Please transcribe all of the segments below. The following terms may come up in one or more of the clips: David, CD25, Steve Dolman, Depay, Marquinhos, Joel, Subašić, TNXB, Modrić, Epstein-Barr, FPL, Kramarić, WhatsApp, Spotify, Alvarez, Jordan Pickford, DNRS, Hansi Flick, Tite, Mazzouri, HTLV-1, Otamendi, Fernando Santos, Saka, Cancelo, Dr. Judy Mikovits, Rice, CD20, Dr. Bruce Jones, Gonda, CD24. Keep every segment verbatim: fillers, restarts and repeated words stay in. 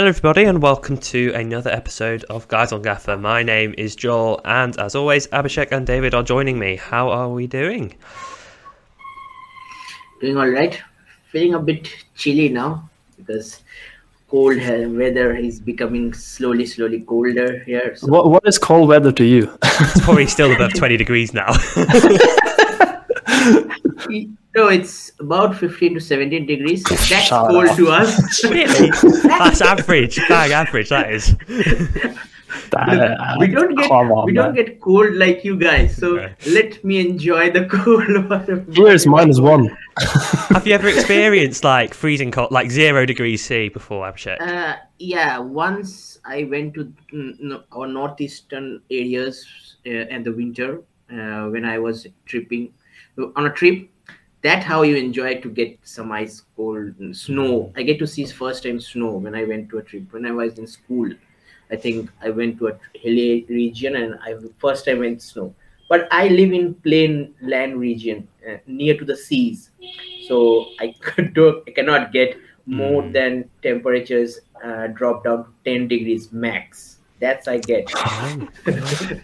Hello everybody and welcome to another episode of Guys on Gaffer. My name is Joel and as always Abhishek and David are joining me. How are we doing? Doing alright. Feeling a bit chilly now because cold weather is becoming slowly slowly colder here. So. What, what is cold weather to you? It's probably still above twenty degrees now. No, it's about fifteen to seventeen degrees. That's Shut cold up. To us. Really? That's average. Bang average, that is. That, Look, we don't get on, we man. don't get cold like you guys, so okay. Let me enjoy the cold water. Where's minus one? Have you ever experienced like freezing cold, like zero degrees C before, Abhishek? Uh, yeah, once I went to mm, our northeastern areas uh, in the winter uh, when I was tripping on a trip. That's how you enjoy to get some ice cold and snow. I get to see first time snow when I went to a trip. When I was in school, I think I went to a hilly region and I first time went snow. But I live in plain land region uh, near to the seas. So I, could do, I cannot get more mm. than temperatures uh, drop down to ten degrees max. That's I get. Oh,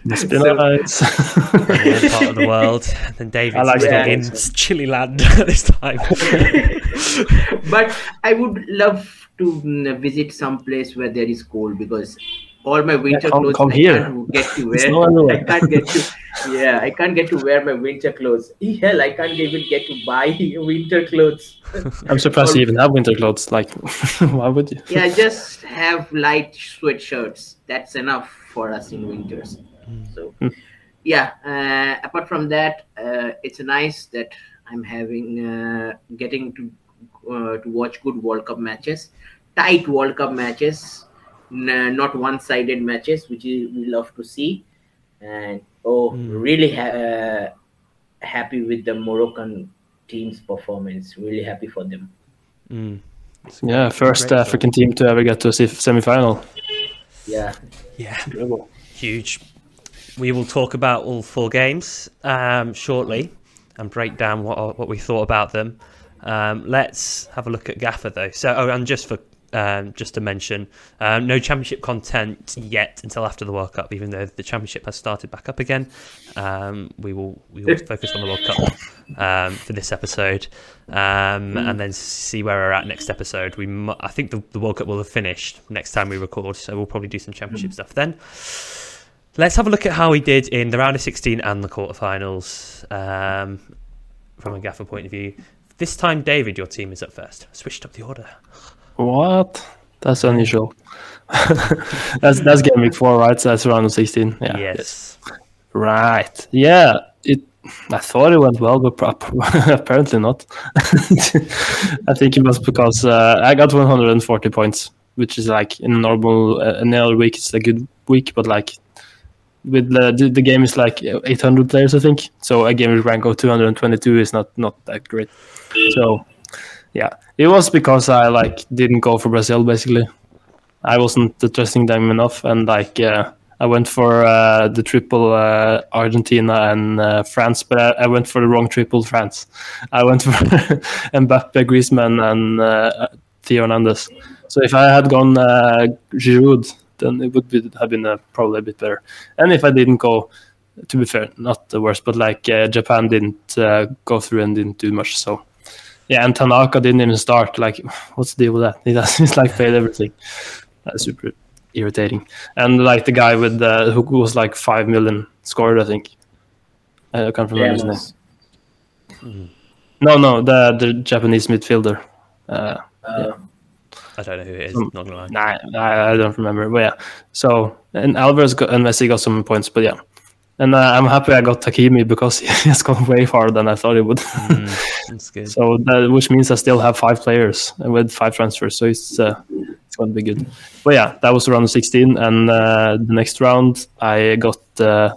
must be so, nice. Yeah, part of the world. And then David's like yeah, in so. Chilly land at this time. But I would love to visit some place where there is cold because all my winter yeah, come, clothes come I here. Can't get to wear. I can't get to. Yeah, I can't get to wear my winter clothes. Hell, I can't even get to buy winter clothes. I'm surprised or, you even have winter clothes. Like, why would you? Yeah, just have light sweatshirts. That's enough for us in winters. So, yeah. Uh, apart from that, uh, it's nice that I'm having uh, getting to uh, to watch good World Cup matches, tight World Cup matches, n- not one-sided matches, which we love to see. And oh, mm. really ha- uh, happy with the Moroccan team's performance. Really happy for them. Mm. Yeah, first African team to ever get to a semi-final. Yeah, yeah, huge. We will talk about all four games um, shortly and break down what what we thought about them. Um, let's have a look at Gaffer though. So, oh, and just for um, just to mention, um, no championship content yet until after the World Cup. Even though the championship has started back up again, um, we will we will focus on the World Cup um, for this episode, um, mm. and then see where we're at next episode. We mu- I think the, the World Cup will have finished next time we record, so we'll probably do some championship mm. stuff then. Let's have a look at how we did in the round of sixteen and the quarterfinals um, from a Gaffer point of view. This time, David, your team is up first. I switched up the order. What? That's unusual. that's that's game week four, right? So that's round of sixteen. Yeah. Yes. Right. Yeah. It. I thought it went well, but apparently not. I think it was because uh, I got one hundred forty points, which is like in normal uh, another week. It's a good week, but like with the the game is like eight hundred players, I think. So a game with rank of two hundred twenty-two is not not that great. So. Yeah, it was because I like didn't go for Brazil. Basically, I wasn't trusting them enough, and like uh, I went for uh, the triple uh, Argentina and uh, France, but I, I went for the wrong triple France. I went for Mbappé, Griezmann, and uh, Theo Hernandez. So if I had gone uh, Giroud, then it would be, have been uh, probably a bit better. And if I didn't go, to be fair, not the worst, but like uh, Japan didn't uh, go through and didn't do much, so. Yeah, and Tanaka didn't even start. Like, what's the deal with that? He does. He's like failed everything. That's super irritating. And like the guy with the who was like five million scored, I think. I can't remember yeah, his nice. name. Mm. No, no, the the Japanese midfielder. Uh, uh, yeah. I don't know who it is. Um, not gonna lie. Nah, nah, I don't remember. But yeah, so and Alvarez got, and Messi got some points, but yeah. And uh, I'm happy I got Takimi because he has gone way farther than I thought he would. mm, that's good. So that, which means I still have five players with five transfers. So it's uh, it's going to be good. But yeah, that was round sixteen. And uh, the next round, I got... Uh,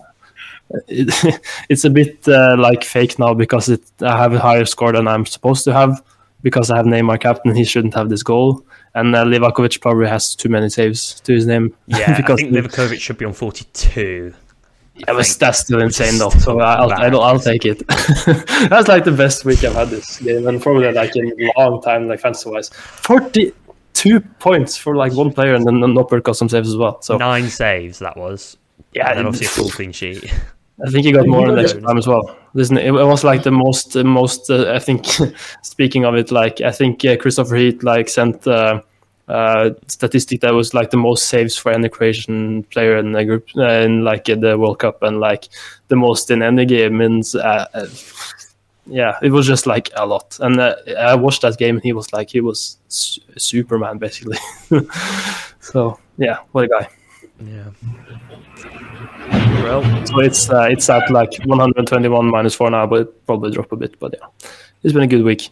it, it's a bit uh, like fake now because it, I have a higher score than I'm supposed to have because I have Neymar captain. He shouldn't have this goal. And uh, Livaković probably has too many saves to his name. Yeah, because I think Livaković should be on forty-two. I was that's still insane though, so I'll I'll, I'll take it. That's like the best week I've had this game, and probably like in a long time, like fantasy wise. Forty-two two points for like one player and then an upper custom saves as well. So nine saves that was. Yeah, and then obviously a full clean sheet. I think he got more in the extra time as well. Listen, it was like the most, uh, most. Uh, I think. Speaking of it, like I think uh, Christopher Heath like sent uh, uh, statistic that was like the most saves for any Croatian player in the group uh, in like uh, the World Cup, and like the most in any game. And uh, uh, yeah, it was just like a lot. And uh, I watched that game, and he was like he was su- Superman basically. So yeah, what a guy. Yeah. Well, so it's uh, it's at like one hundred twenty-one minus four now, but it probably drop a bit. But yeah, it's been a good week.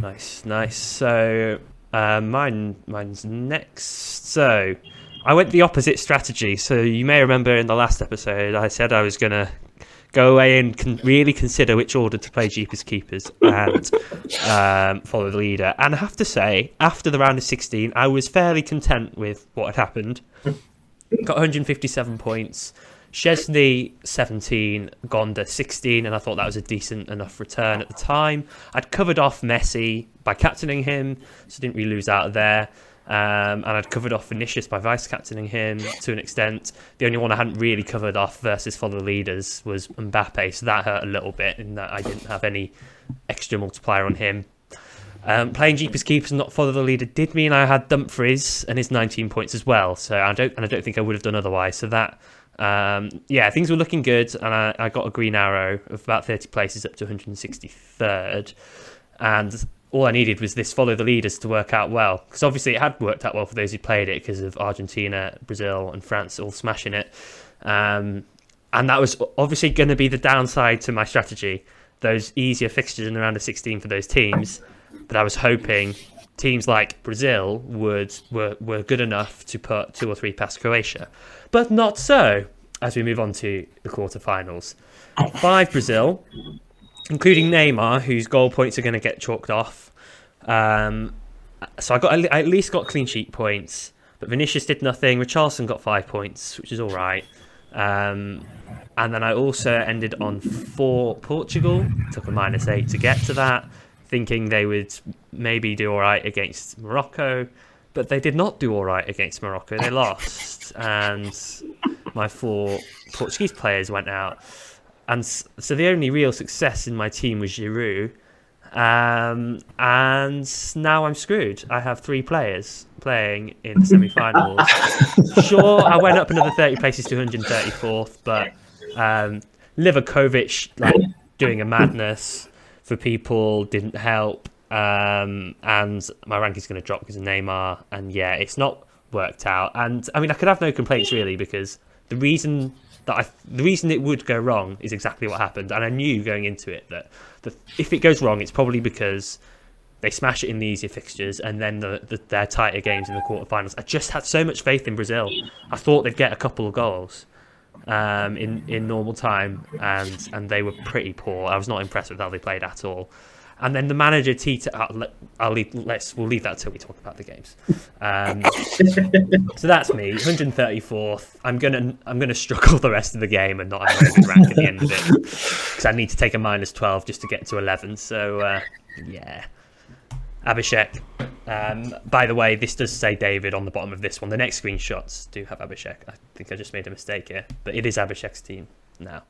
Nice, nice. So uh, mine, mine's next. So I went the opposite strategy. So you may remember in the last episode, I said I was gonna go away and con- really consider which order to play Jeepers Keepers and um, follow the leader. And I have to say, after the round of sixteen, I was fairly content with what had happened. Got one hundred fifty-seven points, Szczesny seventeen, Gonda sixteen, and I thought that was a decent enough return at the time. I'd covered off Messi by captaining him, so didn't really lose out of there. Um, and I'd covered off Vinicius by vice-captaining him to an extent. The only one I hadn't really covered off versus follow the leaders was Mbappé, so that hurt a little bit in that I didn't have any extra multiplier on him. Um, playing Jeepers Keepers and not follow the leader did mean I had Dumfries and his nineteen points as well. So I don't, and I don't think I would have done otherwise. So that, um, yeah, things were looking good, and I, I got a green arrow of about thirty places up to one hundred sixty-third, and all I needed was this follow the leaders to work out well, because obviously it had worked out well for those who played it because of Argentina, Brazil, and France all smashing it, um, and that was obviously going to be the downside to my strategy. Those easier fixtures in the round of sixteen for those teams. But I was hoping teams like Brazil would were, were good enough to put two or three past Croatia. But not so, as we move on to the quarterfinals. Five Brazil, including Neymar, whose goal points are going to get chalked off. Um, so I got I at least got clean sheet points. But Vinicius did nothing. Richarlison got five points, which is all right. Um, and then I also ended on four Portugal. Took a minus eight to get to that, thinking they would maybe do all right against Morocco, but they did not do all right against Morocco. They lost, and my four Portuguese players went out. And so the only real success in my team was Giroud, um, and now I'm screwed. I have three players playing in the semi-finals. Sure, I went up another thirty places to one hundred thirty-fourth, but um, Livaković like doing a madness for people didn't help, um, and my rank is going to drop because of Neymar, and yeah, it's not worked out. And I mean, I could have no complaints really, because the reason that I, the reason it would go wrong is exactly what happened, and I knew going into it that the, if it goes wrong, it's probably because they smash it in the easier fixtures and then the, the, their tighter games in the quarterfinals. I just had so much faith in Brazil. I thought they'd get a couple of goals um in in normal time, and and they were pretty poor. I was not impressed with how they played at all. And then the manager Tite, I'll, I'll leave, let's we'll leave that till we talk about the games. Um so that's me, one hundred thirty-fourth. I'm gonna I'm gonna struggle the rest of the game and not have a good rank at the end of it, because I need to take a minus twelve just to get to eleven. So uh yeah, Abhishek. Um, by the way, this does say David on the bottom of this one. The next screenshots do have Abhishek. I think I just made a mistake here, but it is Abhishek's team now.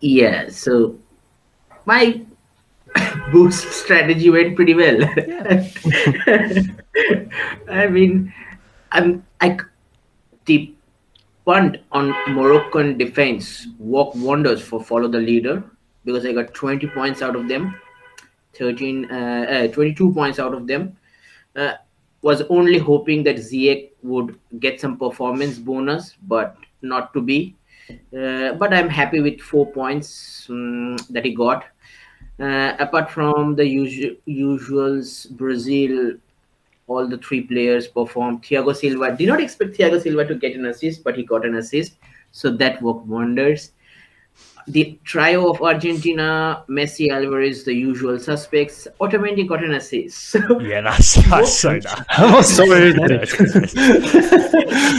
Yeah, so my boost strategy went pretty well. Yeah. I mean, I'm, I, the punt on Moroccan defense worked wonders for follow the leader, because I got twenty points out of them. thirteen, uh, uh, twenty-two points out of them. Uh, was only hoping that Ziyech would get some performance bonus, but not to be. Uh, but I'm happy with four points um, that he got. Uh, apart from the usual usuals, Brazil, all the three players performed. Thiago Silva, did not expect Thiago Silva to get an assist, but he got an assist. So that worked wonders. The trio of Argentina, Messi, Alvarez, the usual suspects, automatically got an assist. Yeah, that's, that's so nice. Oh, sorry.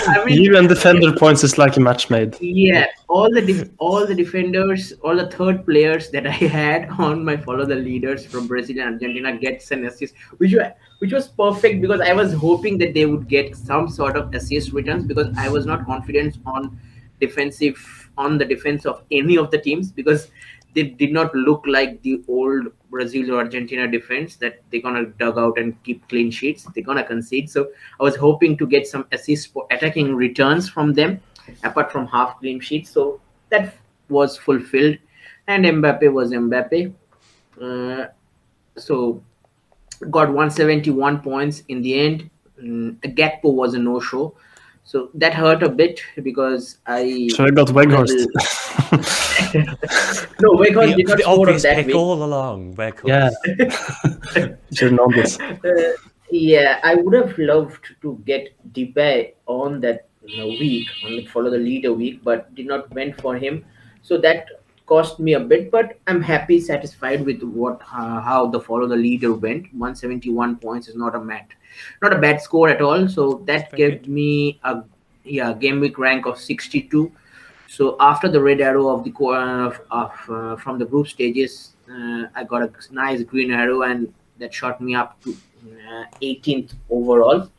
I mean, you and defender points is like a match made. Yeah, all the de- all the defenders, all the third players that I had on my follow the leaders from Brazil and Argentina gets an assist, which were, which was perfect because I was hoping that they would get some sort of assist returns because I was not confident on defensive. on the defense of any of the teams because they did not look like the old Brazil or Argentina defense that they're going to dug out and keep clean sheets. They're going to concede. So I was hoping to get some assist for attacking returns from them apart from half clean sheets. So that was fulfilled and Mbappé was Mbappé. Uh, so got one hundred seventy-one points in the end. Mm, Gakpo was a no-show. So that hurt a bit because I... So I got Weghorst. no, Weghorst the, did not score on that way. all along, Weghorst. Yeah. Should know this. Uh, yeah, I would have loved to get Depay on that you know, week, on the follow the leader week, but did not went for him. So that cost me a bit, but I'm happy, satisfied with what uh, how the follow the leader went. one hundred seventy-one points is not a mat. Not a bad score at all. So that gave me a yeah game week rank of sixty-two. So after the red arrow of the of, of uh, from the group stages, uh, I got a nice green arrow, and that shot me up to uh, eighteenth overall.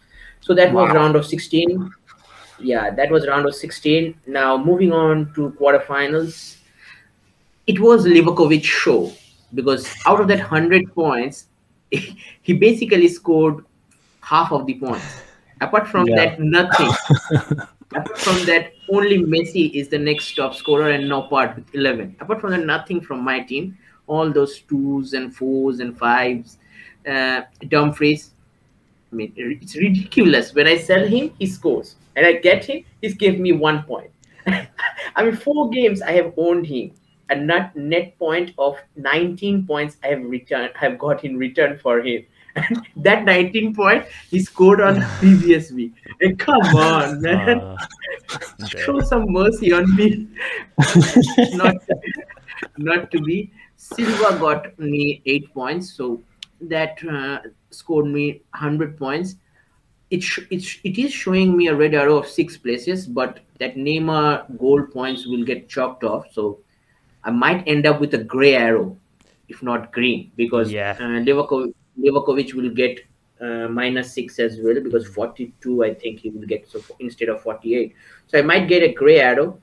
So that wow. was round of sixteen. Yeah, that was round of sixteen. Now moving on to quarterfinals, it was Livaković show because out of that hundred points, he basically scored half of the points. Apart from yeah. that, nothing. Apart from that, only Messi is the next top scorer and no part with eleven. Apart from that, nothing from my team. All those twos and fours and fives. Uh, Dumfries, I mean, it's ridiculous. When I sell him, he scores. And I get him, he's gave me one point. I mean, four games I have owned him. A net, net point of nineteen points I have returned, I have got in return for him. And that nineteen point he scored on the previous week. And come on, man. Uh, okay. Show some mercy on me. not, not to be. Silva got me eight points. So that uh, scored me one hundred points. It, sh- it, sh- it is showing me a red arrow of six places, but that Neymar goal points will get chopped off. So I might end up with a gray arrow, if not green, because yeah. uh, Liverpool... Livaković will get uh, minus six as well because forty-two, I think he will get so for, instead of forty-eight. So I might get a grey arrow.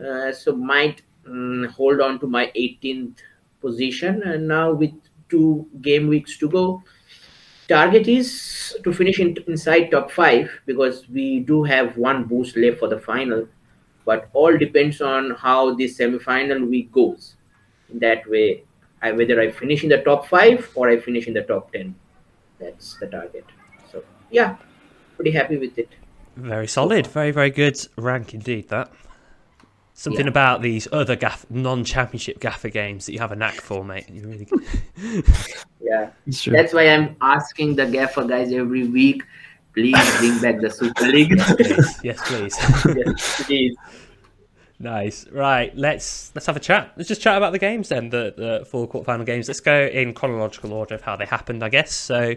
Uh, so might um, hold on to my eighteenth position. And now with two game weeks to go, target is to finish in, inside top five because we do have one boost left for the final. But all depends on how this semi-final week goes. That way, I, whether I finish in the top five or I finish in the top ten. That's the target. So, yeah, pretty happy with it. Very solid. Very, very good rank indeed, that. Something yeah. about these other gaff- non-championship gaffer games that you have a knack for, mate. You're really good. yeah. That's why I'm asking the gaffer guys every week, please bring back the Super League. yes, please. Yes, please. yes, please. Nice. Right, let's let's have a chat. Let's just chat about the games then, the, the four quarterfinal games. Let's go in chronological order of how they happened, I guess. So,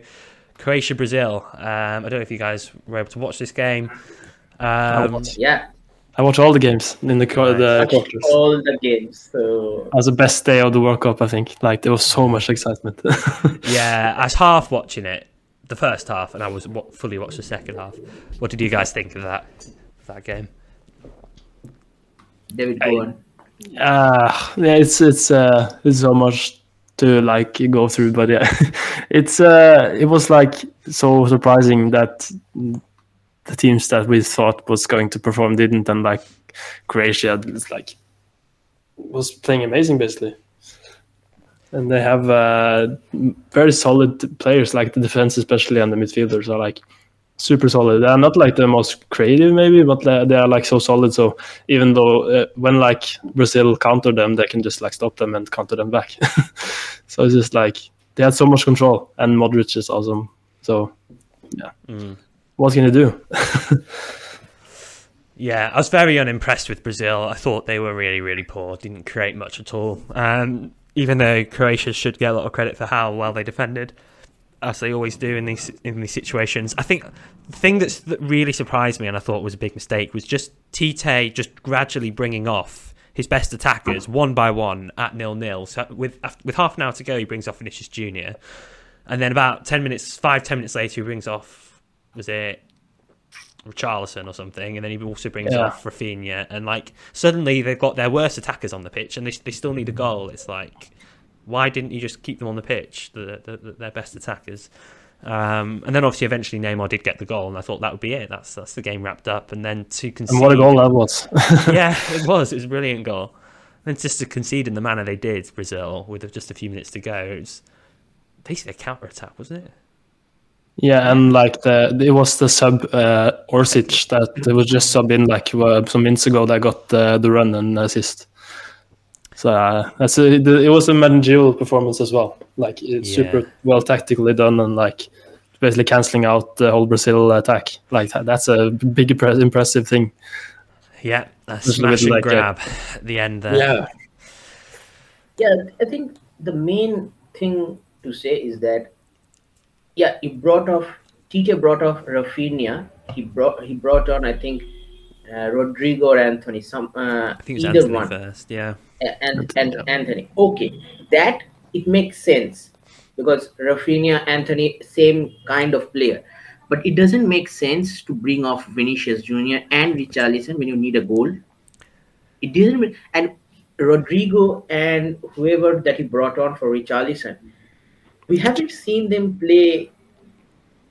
Croatia-Brazil. Um, I don't know if you guys were able to watch this game. Um, I watch, yeah. I watch all the games in the quarters. Nice. I watch all the games. So. That was the best day of the World Cup, I think. Like, there was so much excitement. yeah, I was half watching it, the first half, and I was fully watched the second half. What did you guys think of that, of that game? David, go on. Uh, yeah, it's it's uh, it's so much to like go through, but yeah, it's uh, it was like so surprising that the teams that we thought was going to perform didn't, and like Croatia was like was playing amazing basically, and they have uh, very solid players like the defense especially and the midfielders are like. Super solid. They are not like the most creative, maybe, but they are like so solid. So even though uh, when like Brazil counter them, they can just like stop them and counter them back. so it's just like they had so much control, and Modrić is awesome. So yeah, mm. what can you do? Yeah, I was very unimpressed with Brazil. I thought they were really, really poor. Didn't create much at all. Um, even though Croatia should get a lot of credit for how well they defended, as they always do in these in these situations. I think the thing that's, that really surprised me and I thought was a big mistake was just Tite just gradually bringing off his best attackers one by one at nil-nil. So with with half an hour to go, he brings off Vinicius Junior And then about ten minutes, five, ten minutes later, he brings off, was it Richarlison or something? And then he also brings yeah. off Rafinha. And like suddenly they've got their worst attackers on the pitch and they they still need a goal. It's like, why didn't you just keep them on the pitch, the, the, the, their best attackers? Um, and then obviously eventually Neymar did get the goal, and I thought that would be it. That's that's the game wrapped up. And then to concede, and what a goal that was! yeah, it was. It was a brilliant goal. And just to concede in the manner they did, Brazil, with just a few minutes to go, it was basically a counter attack, wasn't it? Yeah, and like the it was the sub uh, Orsic that it was just sub in like some minutes ago that got the, the run and assist. So uh, that's a, it was a managerial performance as well. Like it's yeah. super well tactically done and like basically cancelling out the whole Brazil attack. Like that's a big impressive thing. Yeah, a smash and like grab a, at the end there. Yeah, yeah. I think the main thing to say is that yeah, he brought off Tite brought off Rafinha. He brought he brought on I think uh, Rodrigo or Anthony. Some uh, I think it was Anthony one. first. Yeah. And, and Anthony. Okay, that it makes sense because Rafinha, Anthony, same kind of player. But it doesn't make sense to bring off Vinicius Junior and Richarlison when you need a goal. It didn't. And Rodrigo and whoever that he brought on for Richarlison, we haven't seen them play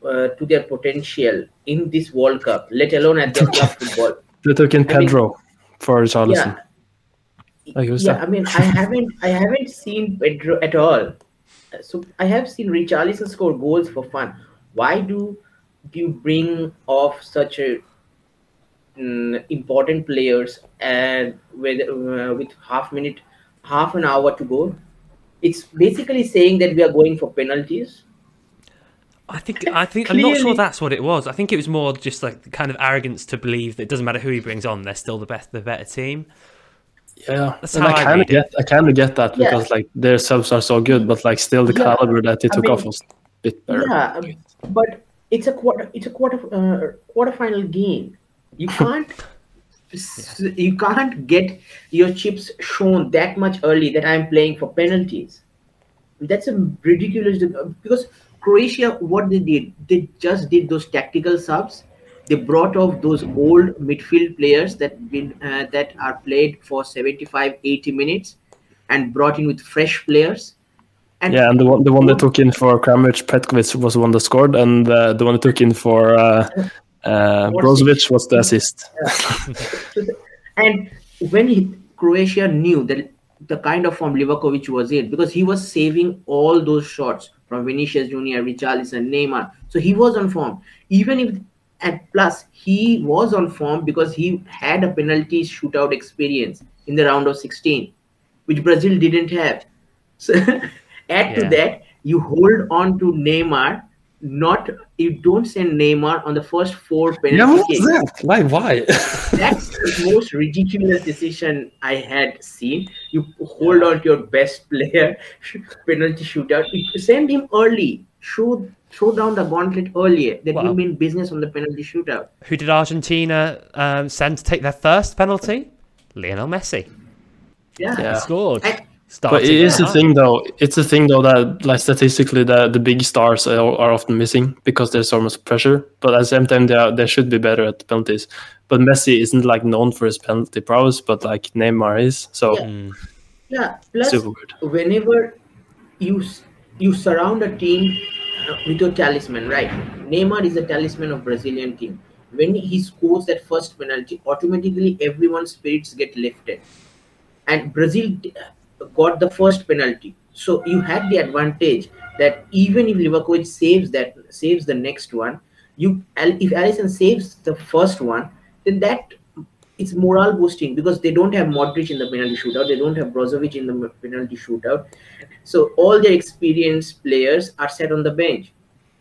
uh, to their potential in this World Cup, let alone at their club football. They took in Pedro I mean, for Richarlison. Yeah, Like yeah, that? I mean, I haven't, I haven't seen Pedro at all. So I have seen Richarlison score goals for fun. Why do you bring off such a um, important players and with uh, with half minute, half an hour to go? It's basically saying that we are going for penalties. I think I think Clearly. I'm not sure that's what it was. I think it was more just like the kind of arrogance to believe that it doesn't matter who he brings on, they're still the best, the better team. Yeah, that's and how I kind of get, I kind of get that because yeah. like their subs are so good, but like still the yeah. caliber that they took I mean, off was a bit better. Yeah, but it's a quarter, it's a quarter, uh, quarterfinal game. You can't, yeah. you can't get your chips shown that much early that I'm playing for penalties. That's a ridiculous because Croatia, what they did, they just did those tactical subs. They brought off those old midfield players that been uh, that are played for seventy-five, eighty minutes, and brought in with fresh players. And yeah, and the one the one they took in for Kramarić, Petković was the one that scored, and uh, the one they took in for uh, uh, Brozvović was the assist. Yeah. And when he, Croatia knew that the kind of form Livaković was in, because he was saving all those shots from Vinicius Junior, Richarlison, Neymar, so he was on form, even if. And plus, he was on form because he had a penalty shootout experience in the round of sixteen, which Brazil didn't have. So add yeah. to that, you hold on to Neymar. Not you don't send Neymar on the first four penalty no, kicks. That? Like why? That's the most ridiculous decision I had seen. You hold on to your best player, penalty shootout. You send him early. Show. Throw down the gauntlet earlier. That well, you mean business on the penalty shootout. Who did Argentina um, send to take their first penalty? Lionel Messi. Yeah, yeah. He scored. I, but it is the thing, though. It's the thing, though, that like statistically, the, the big stars are, are often missing because there's so much pressure. But at the same time, they are, they should be better at penalties. But Messi isn't like known for his penalty prowess, but like Neymar is. So yeah, yeah. Plus, super good. Whenever you you surround a team with your talisman, right? Neymar is a talisman of Brazilian team. When he scores that first penalty, automatically everyone's spirits get lifted. And Brazil got the first penalty. So you had the advantage that even if Livaković saves that, saves the next one, you if Alisson saves the first one, then that it's morale boosting because they don't have Modrić in the penalty shootout. They don't have Brozvović in the penalty shootout. So all their experienced players are set on the bench.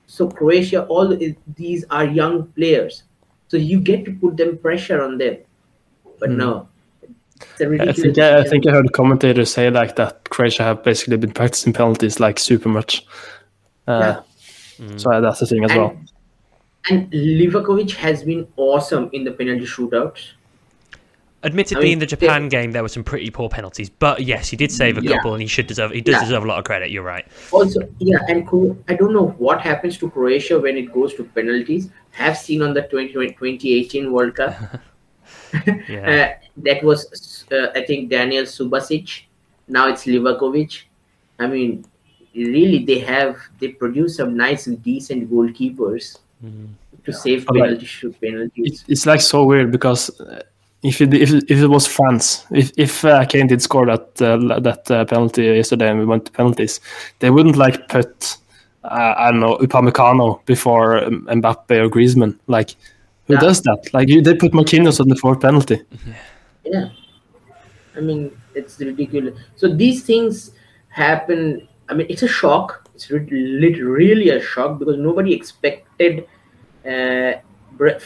So Croatia, all these are young players. So you get to put them pressure on them. But mm. no. I think I, I think I heard commentators say like that Croatia have basically been practicing penalties like super much. Uh, yeah. mm. So that's the thing as and, well. And Livaković has been awesome in the penalty shootouts. Admittedly, I mean, in the Japan they, game, there were some pretty poor penalties, but yes, he did save a yeah. couple, and he should deserve. He does yeah. deserve a lot of credit. You're right. Also, yeah, and I don't know what happens to Croatia when it goes to penalties. Have seen on the twenty eighteen World Cup. yeah. uh, that was, uh, I think, Daniel Subasic. Now it's Livaković. I mean, really, they have they produce some nice and decent goalkeepers mm. to yeah. save penalty like, shoot penalties. It's like so weird because. Uh, If it, if it, if it was France, if if uh, Kane did score that uh, that uh, penalty yesterday and we went to penalties, they wouldn't like put uh, I don't know Upamecano before Mbappé or Griezmann. Like who yeah. does that? Like you, they put Marquinhos on the fourth penalty. Yeah. yeah, I mean it's ridiculous. So these things happen. I mean it's a shock. It's really, really a shock because nobody expected. Uh,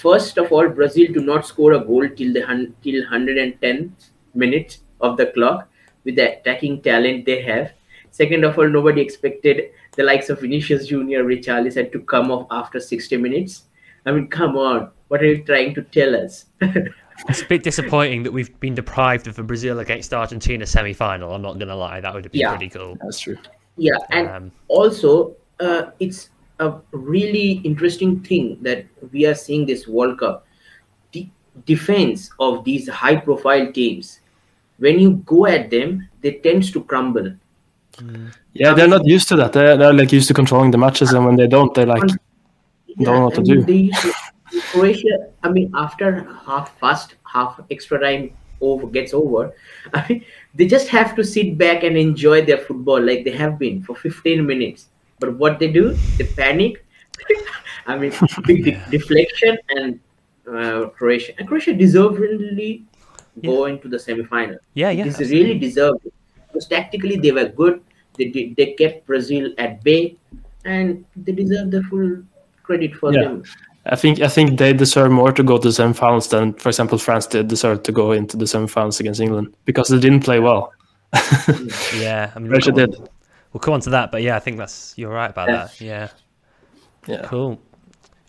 First of all, Brazil do not score a goal till the till one hundred ten minutes of the clock with the attacking talent they have. Second of all, nobody expected the likes of Vinicius Junior, Richarlison to come off after sixty minutes. I mean, come on, what are you trying to tell us? It's a bit disappointing that we've been deprived of a Brazil against Argentina semi-final. I'm not going to lie, that would have been yeah, pretty cool. That's true. Yeah, and um, also uh, it's. a really interesting thing that we are seeing this World Cup, the defense of these high-profile teams, when you go at them, they tend to crumble. Mm. Yeah, they're not used to that. They're, they're like used to controlling the matches, and when they don't, they like yeah, don't know what to do. They, Croatia, I mean, after half fast, half extra time over gets over, I mean, they just have to sit back and enjoy their football like they have been for fifteen minutes. But what they do, they panic. I mean, big de- deflection and uh, Croatia. And Croatia deservedly yeah. go into the semi-final. Yeah, yeah. It's really deserved. Because tactically, they were good. They did, they kept Brazil at bay, and they deserve the full credit for yeah. them. I think I think they deserve more to go to the semi-finals than, for example, France did deserve to go into the semi-finals against England because they didn't play well. yeah, I mean, Croatia did. We'll come on to that, but yeah, I think that's you're right about that. Yeah, yeah. Cool.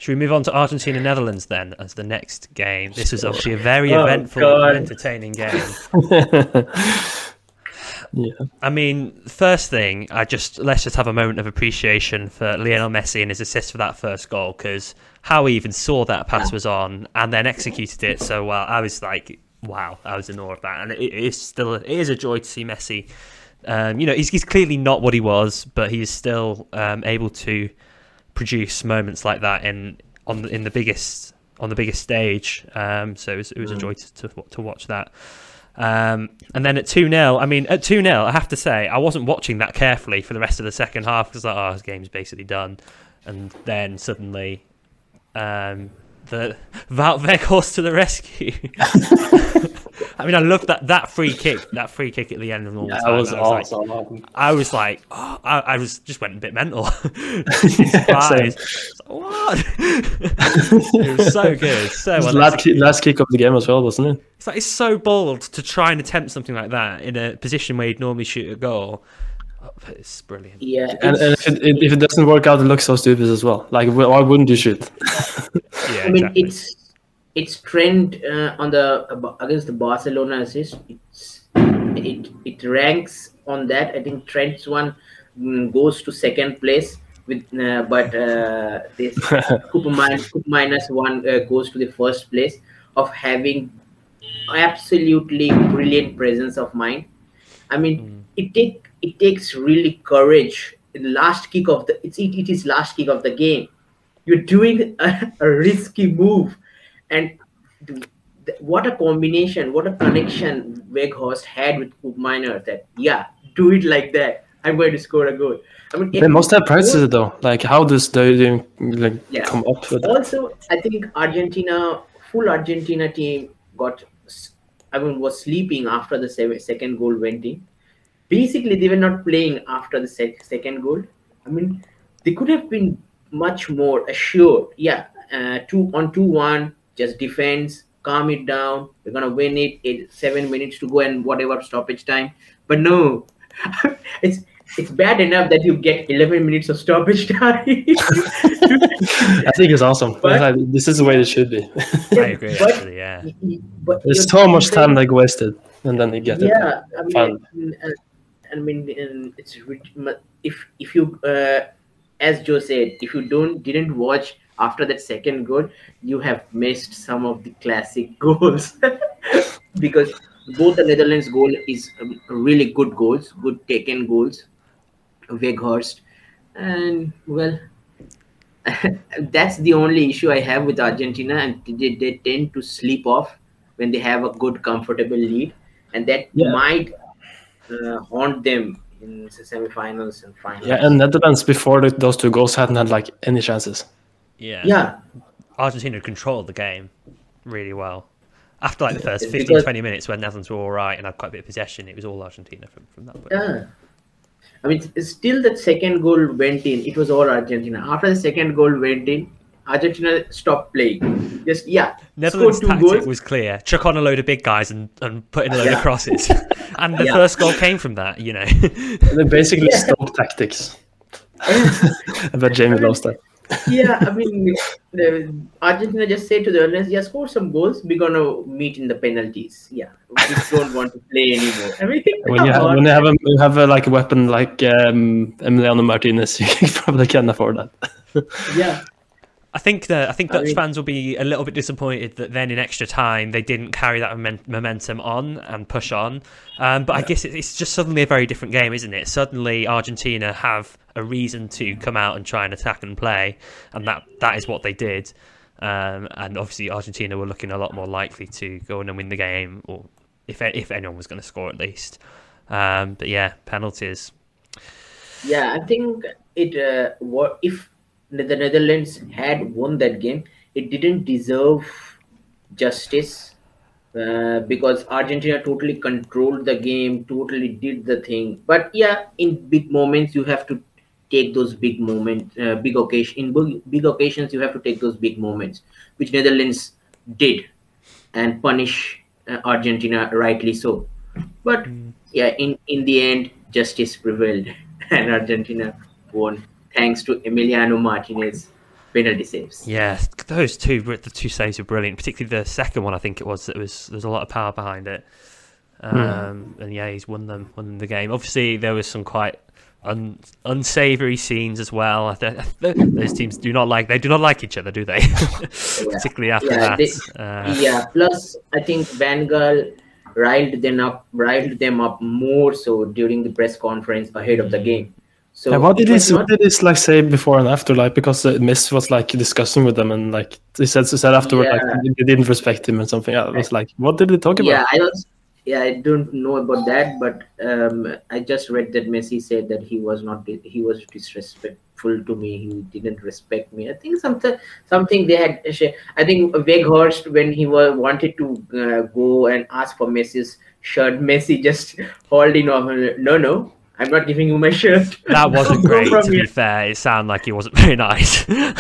Should we move on to Argentina Netherlands then as the next game? This is obviously a very oh, eventful, God. entertaining game. yeah. I mean, first thing, I just let's just have a moment of appreciation for Lionel Messi and his assist for that first goal because how he even saw that pass was on and then executed it so well. I was like, wow, I was in awe of that, and it, it is still it is a joy to see Messi. Um, you know, he's, he's clearly not what he was, but he is still um, able to produce moments like that in on the, in the biggest on the biggest stage. Um, so it was, it was a joy to to, to watch that. Um, and then at two nil, I mean, at two nil, I have to say I wasn't watching that carefully for the rest of the second half because like, oh, this game's basically done. And then suddenly, um, the Weghorst to the rescue. I mean, I loved that, that free kick, that free kick at the end of all yeah, time. I was, I was awesome. like, I was like, oh, I, I was just went a bit mental. yeah, what? It was so good. So well, last, kick, last kick of the game as well, wasn't it? It's like it's so bold to try and attempt something like that in a position where you'd normally shoot a goal. Oh, it's brilliant. Yeah, and, and if, it, if it doesn't work out, it looks so stupid as well. Like, why wouldn't you shoot? yeah, I mean, exactly. it's. Its trend uh, on the against the Barcelona assist, it's, it it ranks on that. I think Trent's one goes to second place, with uh, but uh, this Coupe minus, Coupe minus one uh, goes to the first place of having absolutely brilliant presence of mind. I mean, mm. it take it takes really courage. The last kick of the it's it, it is last kick of the game. You're doing a, a risky move. And th- th- what a combination, what a connection Weghorst had with Koopmeiners that, yeah, do it like that. I'm going to score a goal. I mean, they must have practiced it though. Like, how does they like, yeah. come up with Also, that? I think Argentina, full Argentina team got, I mean, was sleeping after the se- second goal went in. Basically, they were not playing after the se- second goal. I mean, they could have been much more assured. Yeah, uh, two on two one. just defense, calm it down. We're going to win it. Eight, seven minutes to go and whatever stoppage time. But no, it's it's bad enough that you get eleven minutes of stoppage time. I think it's awesome. But, this is the way it should be. I agree, but, actually, yeah. But there's so much time like wasted, and then they get yeah, it. Yeah, I mean, I mean, it's if if you uh, as Joe said, if you don't didn't watch after that second goal, you have missed some of the classic goals because both the Netherlands goal is really good goals, good taken goals, Weghorst, and well, that's the only issue I have with Argentina, and they, they tend to sleep off when they have a good, comfortable lead, and that yeah. might uh, haunt them in the semi-finals and finals. Yeah, and Netherlands before the, those two goals hadn't had like any chances. Yeah, yeah. Argentina controlled the game really well. After like the first fifteen, because, twenty minutes when Netherlands were all right and had quite a bit of possession, it was all Argentina from, from that point. Yeah. I mean, still that second goal went in. It was all Argentina. After the second goal went in, Argentina stopped playing. Just, yeah. Netherlands' tactic goals. was clear. Chuck on a load of big guys and, and put in a load yeah. of crosses. And the yeah. first goal came from that, you know. They basically yeah. stole tactics. I bet Jamie lost that. yeah, I mean, Argentina just said to the audience, yeah, score some goals. We're going to meet in the penalties. Yeah, we don't want to play anymore. I mean, when you have, when you have, a, you have a, like, a weapon like um, Emiliano Martinez, you probably can't afford that. yeah. I think the, I think Dutch I mean, fans will be a little bit disappointed that then in extra time they didn't carry that mem- momentum on and push on. Um, but yeah. I guess it, it's just suddenly a very different game, isn't it? Suddenly Argentina have a reason to come out and try and attack and play, and that, that is what they did. Um, and obviously Argentina were looking a lot more likely to go in and win the game, or if if anyone was going to score at least. Um, but yeah, penalties. Yeah, I think it. Uh, what if? The Netherlands had won that game. It didn't deserve justice uh, because Argentina totally controlled the game, totally did the thing. But yeah, in big moments, you have to take those big moments, uh, big occasion. In big, big occasions, you have to take those big moments, which Netherlands did, and punish uh, Argentina, rightly so. But yeah, in, in the end, justice prevailed and Argentina won. Thanks to Emiliano Martinez penalty saves. Yeah, those two the two saves were brilliant, particularly the second one. I think it was that was there's a lot of power behind it, um, mm. and yeah, he's won them won the game. Obviously, there was some quite un, unsavory scenes as well. Those teams do not like they do not like each other, do they? yeah. Particularly after yeah, that. They, uh, yeah. Plus, I think Van Gaal riled them up, riled them up more so during the press conference ahead of the game. So yeah, what did he not... did this, like say before and after, like because uh, Messi was like discussing with them and like he said he said afterward yeah. like they didn't respect him and something. Yeah, it was like what did they talk about? Yeah, I don't yeah I don't know about that, but um, I just read that Messi said that he was not he was disrespectful to me. He didn't respect me. I think something something they had. I think Weghorst when he was wanted to uh, go and ask for Messi's shirt, Messi just hauled in off. No, no. I'm not giving you my shirt. That wasn't great, to be fair. It sounded like he wasn't very nice. yeah.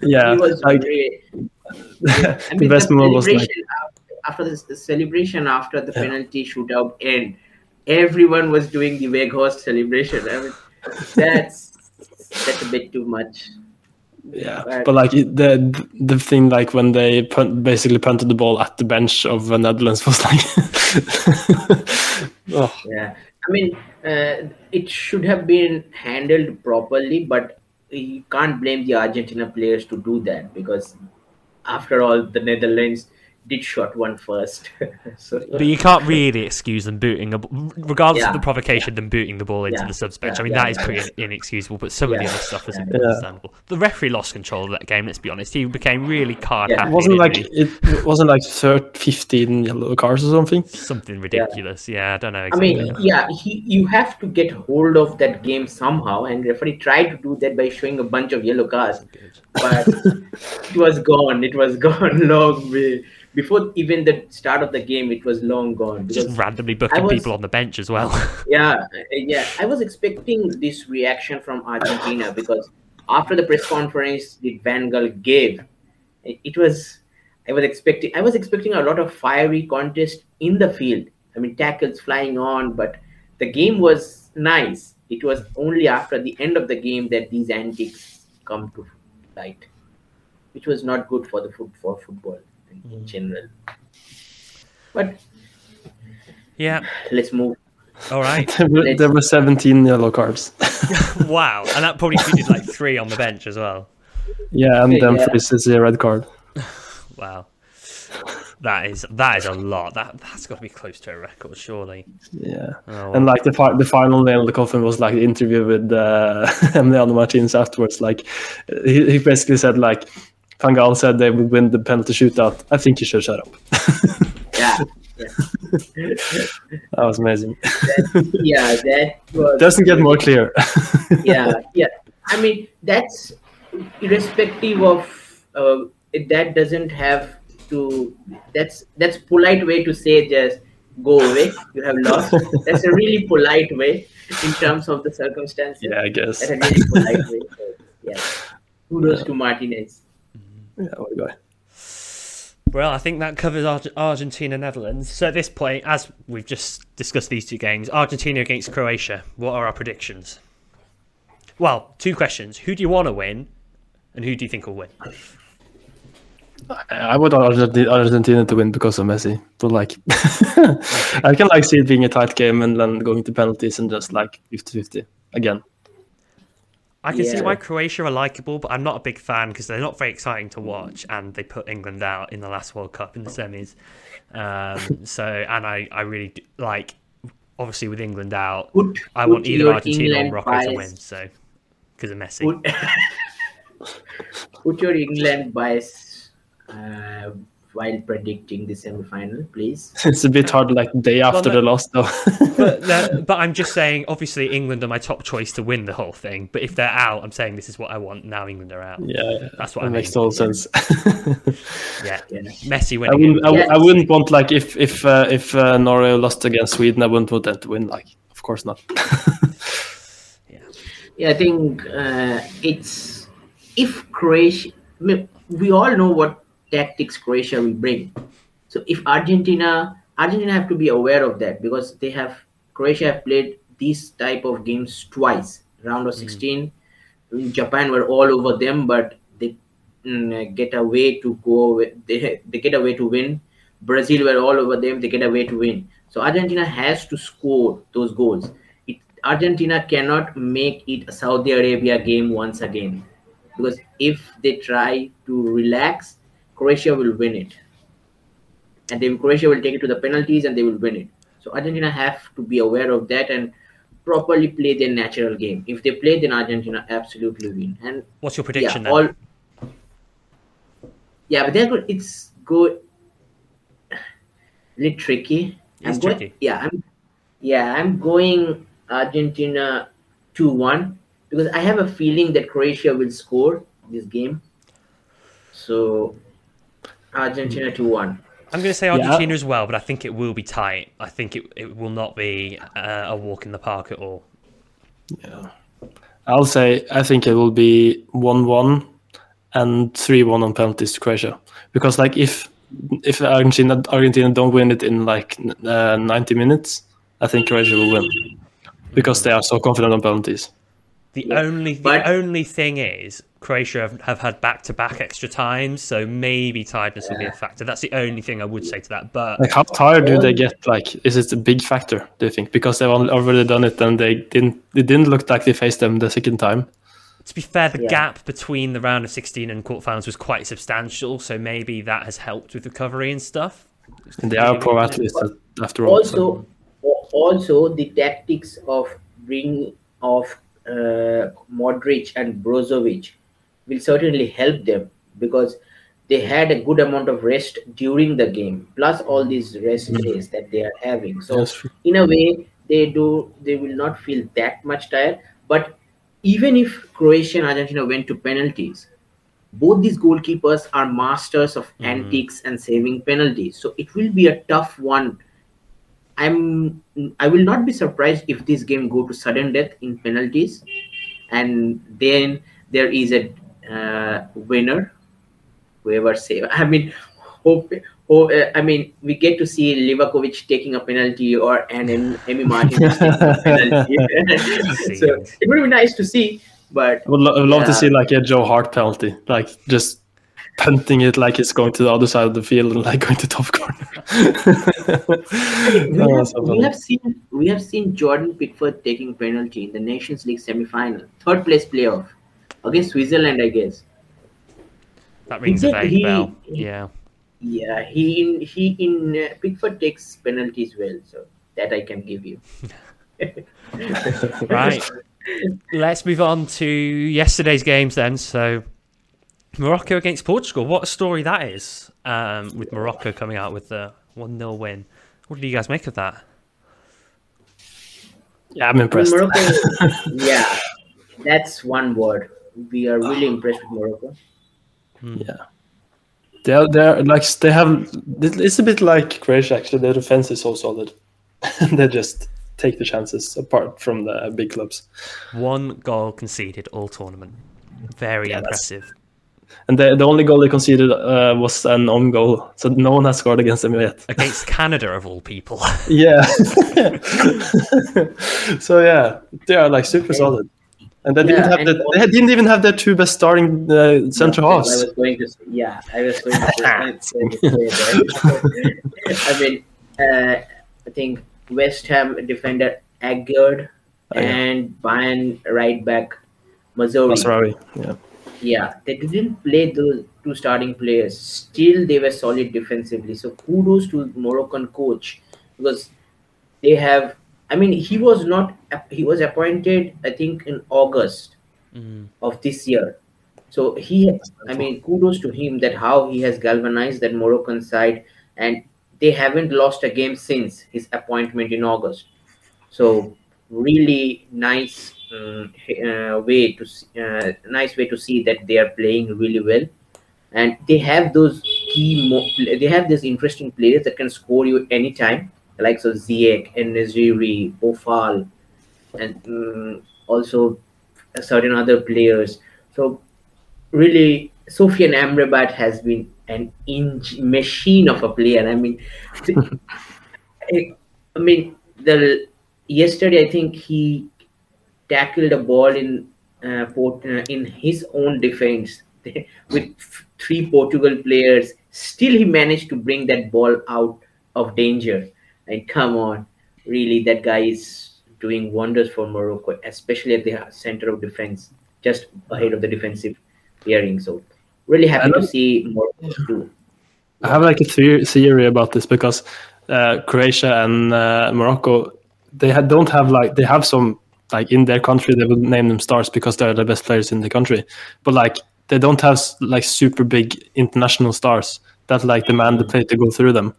yeah. He was like, great. Yeah. I mean, the best the moment was like... After, after the celebration, after the yeah. penalty shootout end, everyone was doing the Weghorst celebration. I mean, that's, that's a bit too much. Yeah, but, but like the the thing, like when they punt, basically punted the ball at the bench of the Netherlands was like... oh. Yeah. I mean, uh, it should have been handled properly, but you can't blame the Argentina players to do that because, after all, the Netherlands did shot one first. so, but you can't really excuse them booting, a, regardless yeah, of the provocation, yeah. them booting the ball into yeah, the subs bench. Yeah, I mean, yeah, that is pretty yeah. inexcusable, but some yeah, of the other stuff is yeah, understandable. Yeah. The referee lost control of that game, let's be honest. He became really card yeah. happy. It wasn't like, it, it wasn't like thirteen, fifteen yellow cards or something? Something ridiculous. Yeah, yeah I don't know exactly. I mean, yeah, he, you have to get hold of that game somehow, and referee tried to do that by showing a bunch of yellow cards. But it was gone. It was gone long way. Before even the start of the game, it was long gone. Just randomly booking was, people on the bench as well. yeah, yeah. I was expecting this reaction from Argentina because after the press conference that Van Gaal gave, it was I was expecting I was expecting a lot of fiery contest in the field. I mean, tackles flying on, but the game was nice. It was only after the end of the game that these antics come to light, which was not good for the foot for football in, in general. But yeah, let's move. All right. There were, there were seventeen yellow cards. Wow. And that probably included like three on the bench as well. Yeah, and then Dumfries is a red card. Wow. That is that is a lot. That that's got to be close to a record, surely. Yeah. Oh, wow. And like the fi- the final nail in the coffin was like the interview with uh, Emiliano Martinez afterwards. Like he, he basically said like Van Gaal said they would win the penalty shootout. I think you should shut up. Yeah. Yeah. That was amazing. That, yeah, that was doesn't get more clear. yeah, yeah. I mean, that's irrespective of uh, that doesn't have to. That's that's polite way to say just go away. You have lost. That's a really polite way in terms of the circumstances. Yeah, I guess. That's a really polite way. So, yeah. Kudos yeah. to Martinez. Yeah, what a guy. Well, I think that covers Ar- Argentina, Netherlands. So at this point, as we've just discussed these two games, Argentina against Croatia, what are our predictions? Well, two questions. Who do you want to win and who do you think will win? I would want Argentina to win because of Messi. But like, I can like see it being a tight game and then going to penalties and just like fifty-fifty again. I can yeah. see why Croatia are likeable, but I'm not a big fan because they're not very exciting to watch, and they put England out in the last World Cup in the semis. Um, so, and I, I really do, like, obviously with England out, put, I want either Argentina England or Morocco bias. to win. So, because of Messi, put, put your England bias uh, while predicting the semi-final, please. It's a bit hard, like day after well, no, the loss, though. but, no, but I'm just saying, obviously England are my top choice to win the whole thing. But if they're out, I'm saying this is what I want. Now England are out. Yeah, that's what that I mean. Makes total sense. yeah. yeah, Messi winning. I wouldn't, I, w- I wouldn't want like if if uh, if uh, Norway lost against Sweden, I wouldn't want them to win. Like, of course not. yeah, yeah. I think uh, it's if Croatia. I mean, we all know what tactics Croatia will bring. So if Argentina, Argentina have to be aware of that because they have Croatia have played these type of games twice. Round of sixteen, mm. Japan were all over them, but they mm, get away to go. They they get away to win. Brazil were all over them. They get away to win. So Argentina has to score those goals. It, Argentina cannot make it a Saudi Arabia game once again because if they try to relax, Croatia will win it, and then Croatia will take it to the penalties, and they will win it. So Argentina have to be aware of that and properly play their natural game. If they play, then Argentina absolutely win. And what's your prediction? Yeah, all, yeah but that's what it's good. A little tricky. It's I'm tricky. Going, yeah, I'm. Yeah, I'm going Argentina two one because I have a feeling that Croatia will score this game. So. Argentina two one. I'm going to say Argentina yeah. as well, but I think it will be tight. I think it it will not be uh, a walk in the park at all. Yeah, I'll say I think it will be one one and three one on penalties to Croatia because like if if Argentina Argentina don't win it in like uh, ninety minutes, I think Croatia will win because they are so confident on penalties. The yeah. only the but, only thing is Croatia have, have had back-to-back extra times, so maybe tiredness yeah. will be a factor. That's the only thing I would say to that. But like, how tired do they get? Like, is it a big factor? Do you think because they've already done it and they didn't? It didn't look like they faced them the second time. To be fair, the yeah. gap between the round of sixteen and quarterfinals was quite substantial, so maybe that has helped with recovery and stuff. And they are pro athletes after all. Also, so. also the tactics of bringing of. Uh, Modrić and Brozvović will certainly help them because they had a good amount of rest during the game, plus all these rest days that they are having. So in a way, they do they will not feel that much tired. But even if Croatia and Argentina went to penalties, both these goalkeepers are masters of mm-hmm. antics and saving penalties. So it will be a tough one. I'm. I will not be surprised if this game go to sudden death in penalties, and then there is a uh, winner whoever save. I mean, hope, hope uh, I mean, we get to see Livaković taking a penalty or an Emi Martin taking a penalty. So it would be nice to see. But I would lo- love yeah. to see like a Joe Hart penalty, like just punting it like it's going to the other side of the field and like going to top corner. we, have, so we have seen we have seen Jordan Pickford taking penalty in the Nations League semi-final, third place playoff against Switzerland, I guess. That rings a vague bell. Yeah, yeah. He in he in uh, Pickford takes penalties well, so that I can give you. Right. Let's move on to yesterday's games then. So Morocco against Portugal. What a story that is, um, with Morocco coming out with the one nil win. What did you guys make of that? Yeah, I'm impressed. Morocco, yeah, that's one word. We are really impressed with Morocco. Yeah. They're, they're like, they have, it's a bit like Croatia actually. Their defense is so solid. They just take the chances apart from the big clubs. One goal conceded all tournament. Very yeah, impressive. That's... And the, the only goal they conceded uh, was an own goal, so no one has scored against them yet. Against Canada, of all people. Yeah. So yeah, they are like super solid, and they yeah, didn't have the, they didn't even have their two best starting uh, centre halves. I was going to say, yeah, I was going to say. I mean, uh, I think West Ham defender Agard oh, yeah. and Bayern right back Mazzouri. Mazzouri, yeah. Yeah, they didn't play those two starting players. Still, they were solid defensively. So kudos to Moroccan coach, because they have. I mean, he was not. He was appointed, I think, in August mm. of this year. So he. I mean, kudos to him that how he has galvanized that Moroccan side, and they haven't lost a game since his appointment in August. So really nice. Uh, way to uh, nice way to see that they are playing really well, and they have those key mo- they have these interesting players that can score you anytime, like so Ziyech and Nesiri, Bofal, and um, also certain other players. So really, Sofiane Amrabat has been an inch machine of a player. I mean, I mean the yesterday I think he tackled a ball in uh, Port- uh, in his own defense with f- three Portugal players. Still, he managed to bring that ball out of danger. Like, come on, really, that guy is doing wonders for Morocco, especially at the center of defense, just ahead of the defensive pairing. So, really happy to see Morocco do. I have like a th- theory about this, because uh, Croatia and uh, Morocco, they had, don't have like they have some. Like in their country, they would name them stars because they're the best players in the country. But like they don't have like super big international stars that like demand the play to go through them.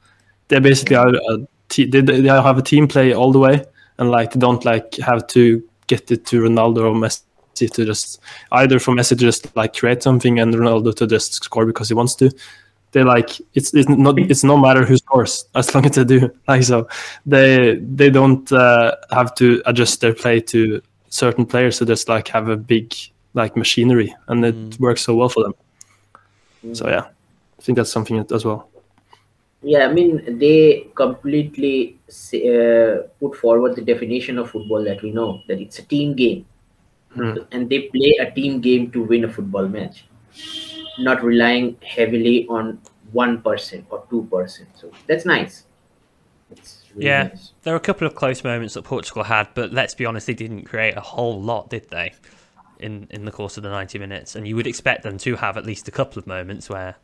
They basically are a te- they they have a team play all the way, and like they don't like have to get it to Ronaldo or Messi to just either for Messi to just like create something and Ronaldo to just score because he wants to. They like it's it's not it's no matter who scores as long as they do like so they they don't uh, have to adjust their play to certain players to just like have a big like machinery, and it mm. works so well for them. Mm. So yeah, I think that's something as well. Yeah, I mean they completely uh, put forward the definition of football that we know, that it's a team game, mm. and they play a team game to win a football match, not relying heavily on one person or two person. So that's nice. That's really yeah, nice. There are a couple of close moments that Portugal had, but let's be honest, they didn't create a whole lot, did they, in, in the course of the ninety minutes? And you would expect them to have at least a couple of moments where...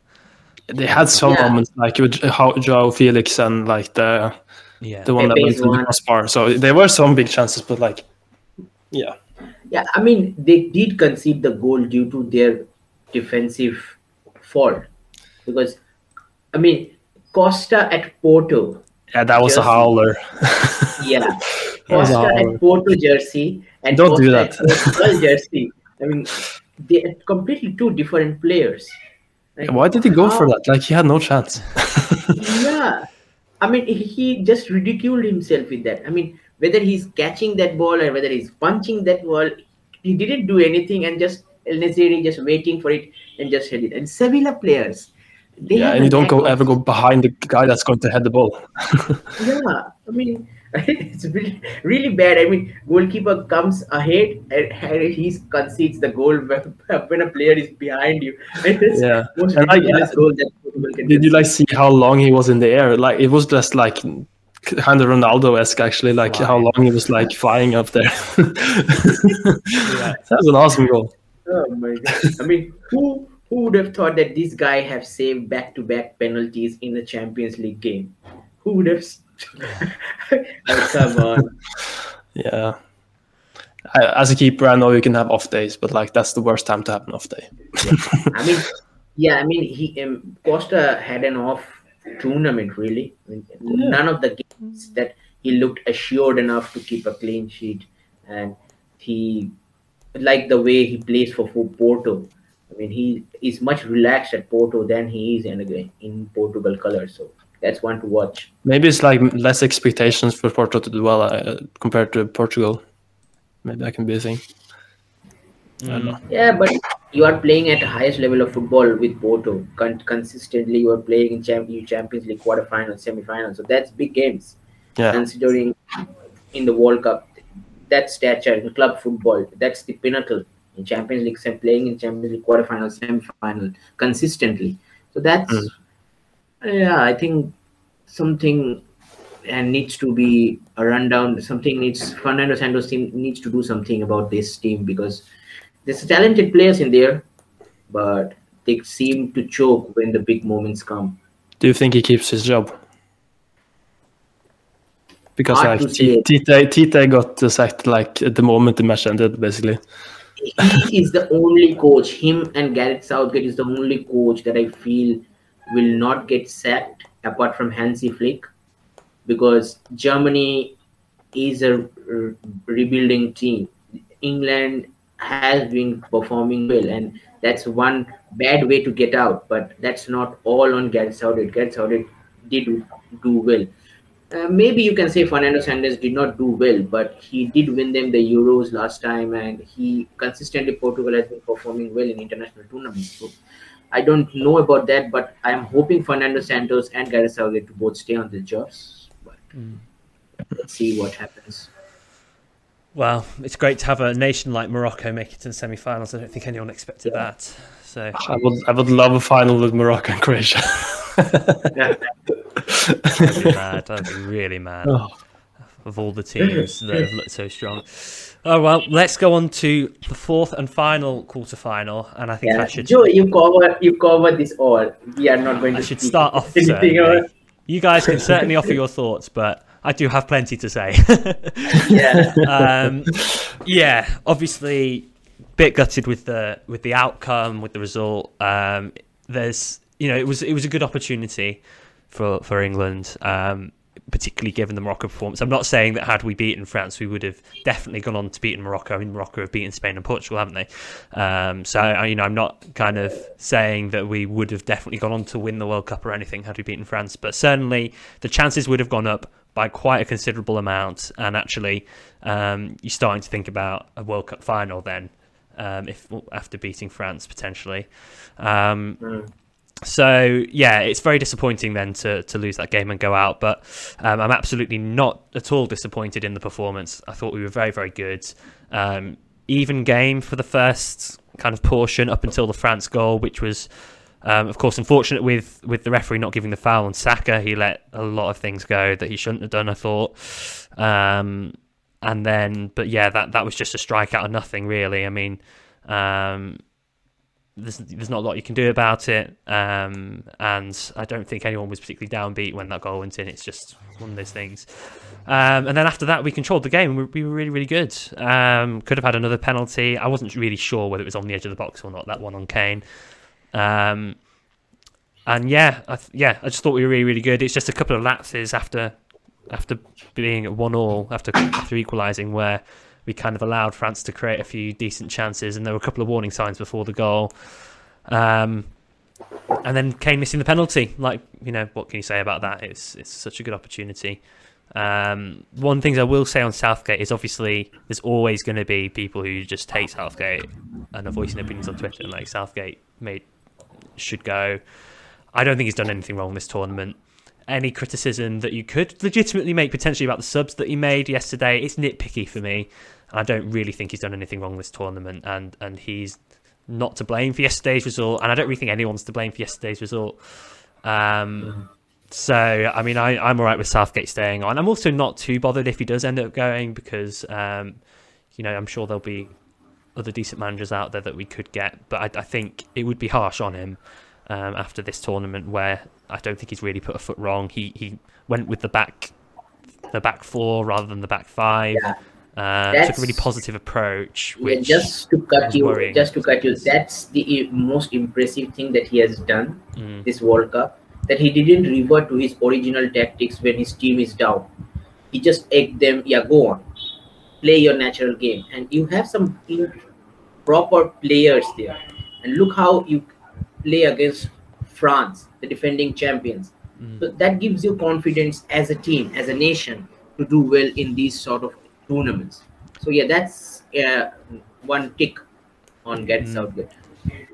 They had some yeah. moments, like with João Felix and like the yeah. the one Pepe's that went to one. The crossbar. So there were some big chances, but like, yeah. Yeah, I mean, they did concede the goal due to their defensive fault, because I mean Costa at Porto. Yeah, that was jersey. A howler. Yeah, Costa howler. At Porto jersey and don't Costa do that. At Portugal jersey. I mean, they are completely two different players. Like, why did he go how? For that? Like he had no chance. Yeah, I mean he just ridiculed himself with that. I mean whether he's catching that ball or whether he's punching that ball, he didn't do anything and just. El Nesiri just waiting for it and just hit it. And Sevilla players They yeah, and you don't go ever go behind the guy that's going to head the ball. yeah, I mean, it's really, really bad. I mean, goalkeeper comes ahead and, and he concedes the goal when a player is behind you. It's yeah, and I, goal that can did you like see how long he was in the air? Like it was just like kind of Ronaldo-esque, actually. Like wow. how long he was like flying up there. yeah. That was an awesome goal. Oh my God! I mean, who? Who would have thought that this guy have saved back-to-back penalties in a Champions League game? Who would have? oh, come on. Yeah. I, as a keeper, I know you can have off days, but like that's the worst time to have an off day. yeah. I mean, yeah. I mean, he um, Costa had an off tournament. Really, I mean, yeah. none of the games that he looked assured enough to keep a clean sheet, and he like the way he plays for, for Porto. I mean, he is much relaxed at Porto than he is in, in Portugal colours. So that's one to watch. Maybe it's like less expectations for Porto to do well uh, compared to Portugal. Maybe that can be a thing. I don't know. Yeah, but you are playing at the highest level of football with Porto. Con- consistently, you are playing in Champions, Champions League quarterfinals, semi-finals. So that's big games. Yeah. Considering in the World Cup, that stature in club football, that's the pinnacle. In Champions League, and playing in Champions League quarterfinal, semi-final consistently. So that's, mm. yeah, I think something and needs to be a rundown. Something needs Fernando Santos' team needs to do something about this team because there's talented players in there, but they seem to choke when the big moments come. Do you think he keeps his job? Because Hard like Tite, Tite, Tite got sacked like at the moment the match ended, basically. He is the only coach, him and Gareth Southgate is the only coach that I feel will not get sacked apart from Hansi Flick because Germany is a re- rebuilding team. England has been performing well and that's one bad way to get out, but that's not all on Gareth Southgate. Gareth Southgate did do well. Uh, maybe you can say Fernando Santos did not do well, but he did win them the Euros last time, and he consistently Portugal has been performing well in international tournaments. So I don't know about that, but I'm hoping Fernando Santos and Gareth Southgate to both stay on the jobs. But mm. let's see what happens. Well, it's great to have a nation like Morocco make it to the semi-finals. I don't think anyone expected yeah. that. So I would, I would love a final with Morocco and Croatia. yeah. That'd be mad. That'd be really mad. Oh. Of all the teams that have looked so strong. Oh well, let's go on to the fourth and final quarterfinal, and I think yeah. I should. Joe, you cover, you cover this all. We are not going I to. I should start off. You guys can certainly offer your thoughts, but I do have plenty to say. yeah. Um, yeah. Obviously, a bit gutted with the with the outcome, with the result. Um, there's, you know, it was it was a good opportunity. For, for England, um, particularly given the Morocco performance. I'm not saying that had we beaten France, we would have definitely gone on to beaten Morocco. I mean, Morocco have beaten Spain and Portugal, haven't they? Um, so, you know, I'm not kind of saying that we would have definitely gone on to win the World Cup or anything had we beaten France, but certainly the chances would have gone up by quite a considerable amount. And actually, um, you're starting to think about a World Cup final then, um, if after beating France potentially. Um, mm. So, yeah, it's very disappointing then to, to lose that game and go out. But um, I'm absolutely not at all disappointed in the performance. I thought we were very, very good. Um, even game for the first kind of portion up until the France goal, which was, um, of course, unfortunate with, with the referee not giving the foul on Saka. He let a lot of things go that he shouldn't have done, I thought. Um, and then, but yeah, that, that was just a strike out of nothing, really. I mean... Um, There's, there's not a lot you can do about it, um, and I don't think anyone was particularly downbeat when that goal went in. It's just one of those things. Um, and then after that, we controlled the game. We, we were really, really good. Um, could have had another penalty. I wasn't really sure whether it was on the edge of the box or not, that one on Kane. Um, and yeah, I th- yeah, I just thought we were really, really good. It's just a couple of lapses after after being at one all, after, after equalising, where... we kind of allowed France to create a few decent chances, and there were a couple of warning signs before the goal. Um, and then Kane missing the penalty. Like, you know, what can you say about that? It's it's such a good opportunity. Um, one thing I will say on Southgate is obviously there's always going to be people who just hate Southgate and are voicing opinions on Twitter, and like Southgate made should go. I don't think he's done anything wrong this tournament. Any criticism that you could legitimately make potentially about the subs that he made yesterday, it's nitpicky for me. I don't really think he's done anything wrong this tournament, and, and he's not to blame for yesterday's result, and I don't really think anyone's to blame for yesterday's result. Um, so, I mean, I, I'm all right with Southgate staying on. I'm also not too bothered if he does end up going because, um, you know, I'm sure there'll be other decent managers out there that we could get, but I, I think it would be harsh on him um, after this tournament where I don't think he's really put a foot wrong. He he went with the back the back four rather than the back five. Yeah. Um, took a really positive approach. Which yeah, just to cut you, worrying. just to cut you, that's the most impressive thing that he has done mm. this World Cup. That he didn't revert to his original tactics when his team is down. He just egged them. Yeah, go on, play your natural game, and you have some proper players there. And look how you play against France, the defending champions. Mm. So that gives you confidence as a team, as a nation, to do well in these sort of tournaments. So yeah, that's uh, one tick on Gareth Southgate.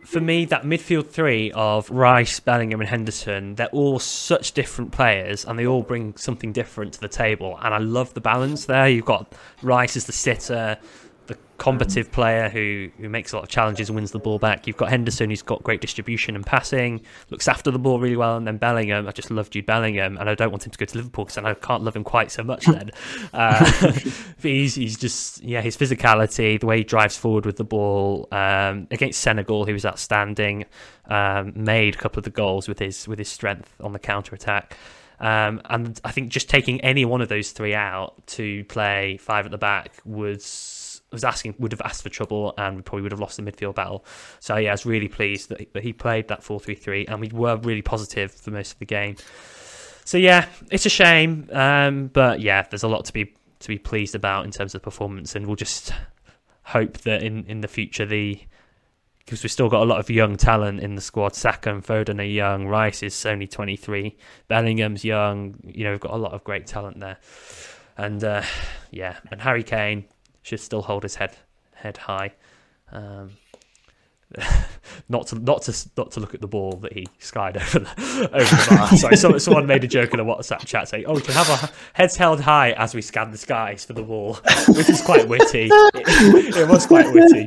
For me, that midfield three of Rice, Bellingham and Henderson, they're all such different players and they all bring something different to the table. And I love the balance there. You've got Rice as the sitter, the combative player who, who makes a lot of challenges and wins the ball back. You've got Henderson, who's got great distribution and passing, looks after the ball really well. And then Bellingham, I just love Jude Bellingham, and I don't want him to go to Liverpool because I can't love him quite so much then. Uh, he's, he's just, yeah, his physicality, the way he drives forward with the ball. Um, against Senegal, he was outstanding, um, made a couple of the goals with his, with his strength on the counter-attack. Um, and I think just taking any one of those three out to play five at the back was... was asking would have asked for trouble, and we probably would have lost the midfield battle. So yeah, I was really pleased that he, that he played that four three three, and we were really positive for most of the game. So yeah, it's a shame, um, but yeah, there's a lot to be to be pleased about in terms of performance, and we'll just hope that in, in the future the because we've still got a lot of young talent in the squad. Saka and Foden are young. Rice is only twenty-three. Bellingham's young. You know, we've got a lot of great talent there, and uh, yeah, and Harry Kane should still hold his head head high, um, not to not to not to look at the ball that he skied over the over the bar. Sorry, someone, someone made a joke in a WhatsApp chat saying, "Oh, we can have our heads held high as we scan the skies for the ball," which is quite witty. It, it was quite witty.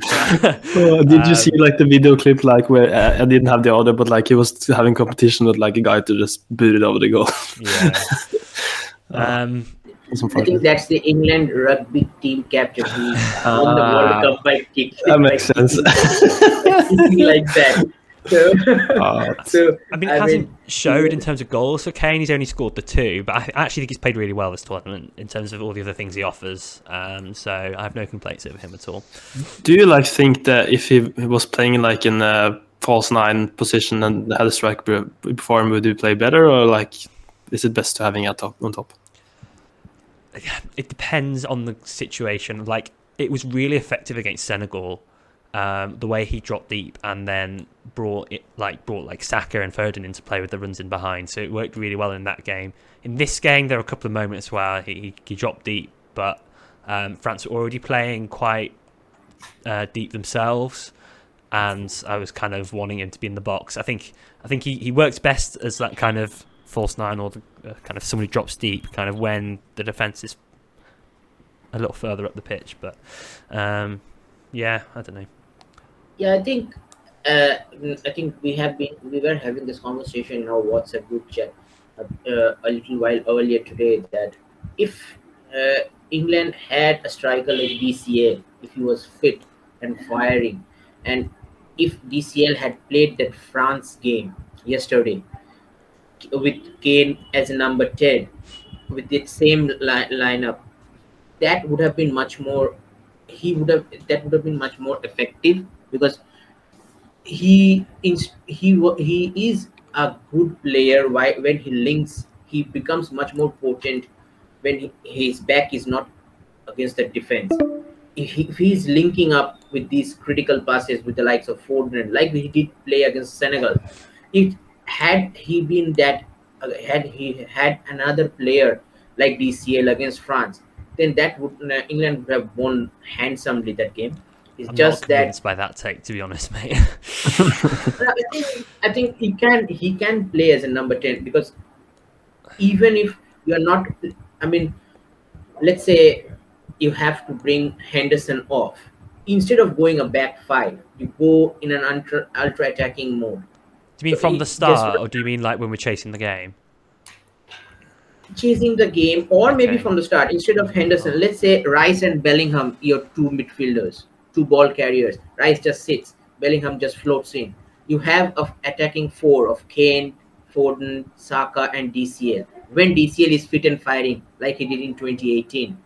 Oh, did um, you see like the video clip like where uh, I didn't have the order, but like he was having competition with like a guy to just boot it over the goal? Yeah. um. I think that's the England rugby team capture. He uh, won the World Cup by kick. That makes sense. Something like that. So, uh, so I mean, it I hasn't mean, showed in terms of goals for Kane. He's only scored the two, but I actually think he's played really well this tournament in terms of all the other things he offers. Um, so I have no complaints over him at all. Do you like think that if he was playing like in a false nine position and had a striker before him, would he play better, or like is it best to having a top on top? It depends on the situation. Like, it was really effective against Senegal, um, the way he dropped deep and then brought it like brought like Saka and Foden into play with the runs in behind. So it worked really well in that game. In this game, there were a couple of moments where he, he dropped deep, but um, France were already playing quite uh, deep themselves, and I was kind of wanting him to be in the box. I think I think he, he works best as that kind of false nine, or the uh, kind of somebody drops deep kind of when the defense is a little further up the pitch. But um yeah I don't know yeah I think uh I think we have been we were having this conversation in our WhatsApp group chat uh, uh, a little while earlier today, that if uh, England had a striker like D C L, if he was fit and firing, and if D C L had played that France game yesterday with Kane as a number ten, with the same li- lineup, that would have been much more. He would have that would have been much more effective, because he is he he is a good player. Why when he links, he becomes much more potent when he, his back is not against the defense. If, he, if he's linking up with these critical passes with the likes of Foden, like he did play against Senegal, it. Had he been that, uh, had he had another player like D C L against France, then that would uh, England would have won handsomely that game. It's I'm just not convinced that by that take, to be honest, mate. I think I think he can he can play as a number ten, because even if you are not, I mean, let's say you have to bring Henderson off, instead of going a back five, you go in an ultra, ultra attacking mode. Do you mean so from he, the start, or do you mean like when we're chasing the game? Chasing the game, or okay. maybe from the start, instead of Henderson, let's say Rice and Bellingham, your two midfielders, two ball carriers. Rice just sits, Bellingham just floats in. You have an attacking four of Kane, Foden, Saka, and D C L. When D C L is fit and firing, like he did in twenty eighteen,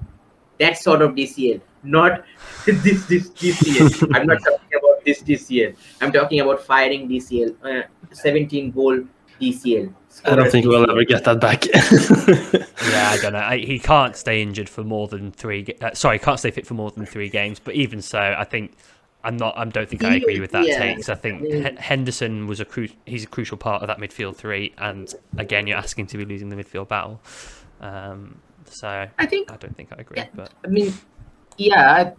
that sort of D C L, not this this D C L. I'm not talking about this D C L. I'm talking about firing D C L, uh, seventeen goal D C L. I don't think we'll ever get that back. yeah, I don't know. I, he can't stay injured for more than three. Uh, sorry, can't stay fit for more than three games. But even so, I think I'm not. I don't think I agree with that yeah. take. Because I think H- Henderson was a cru- he's a crucial part of that midfield three. And again, you're asking to be losing the midfield battle. Um, so I think I don't think I agree. Yeah, but I mean, yeah,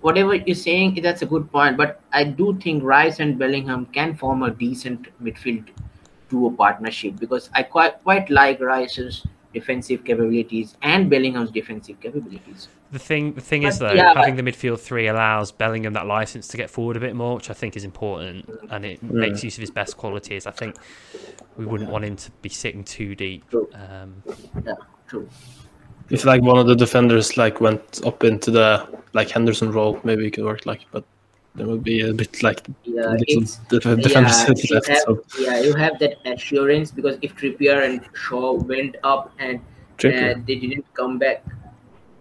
whatever you're saying, that's a good point. But I do think Rice and Bellingham can form a decent midfield to a partnership, because I quite quite like Rice's defensive capabilities and Bellingham's defensive capabilities. The thing the thing but, is though, yeah, having but... the midfield three allows Bellingham that license to get forward a bit more, which I think is important, and it yeah. makes use of his best qualities. I think we wouldn't want him to be sitting too deep. True. Um, yeah, true. If like one of the defenders like went up into the like Henderson role, maybe it could work. Like, but. There will be a bit like yeah, it's, defenders yeah, you left. Have, so. Yeah, you have that assurance, because if Trippier and Shaw went up and uh, they didn't come back,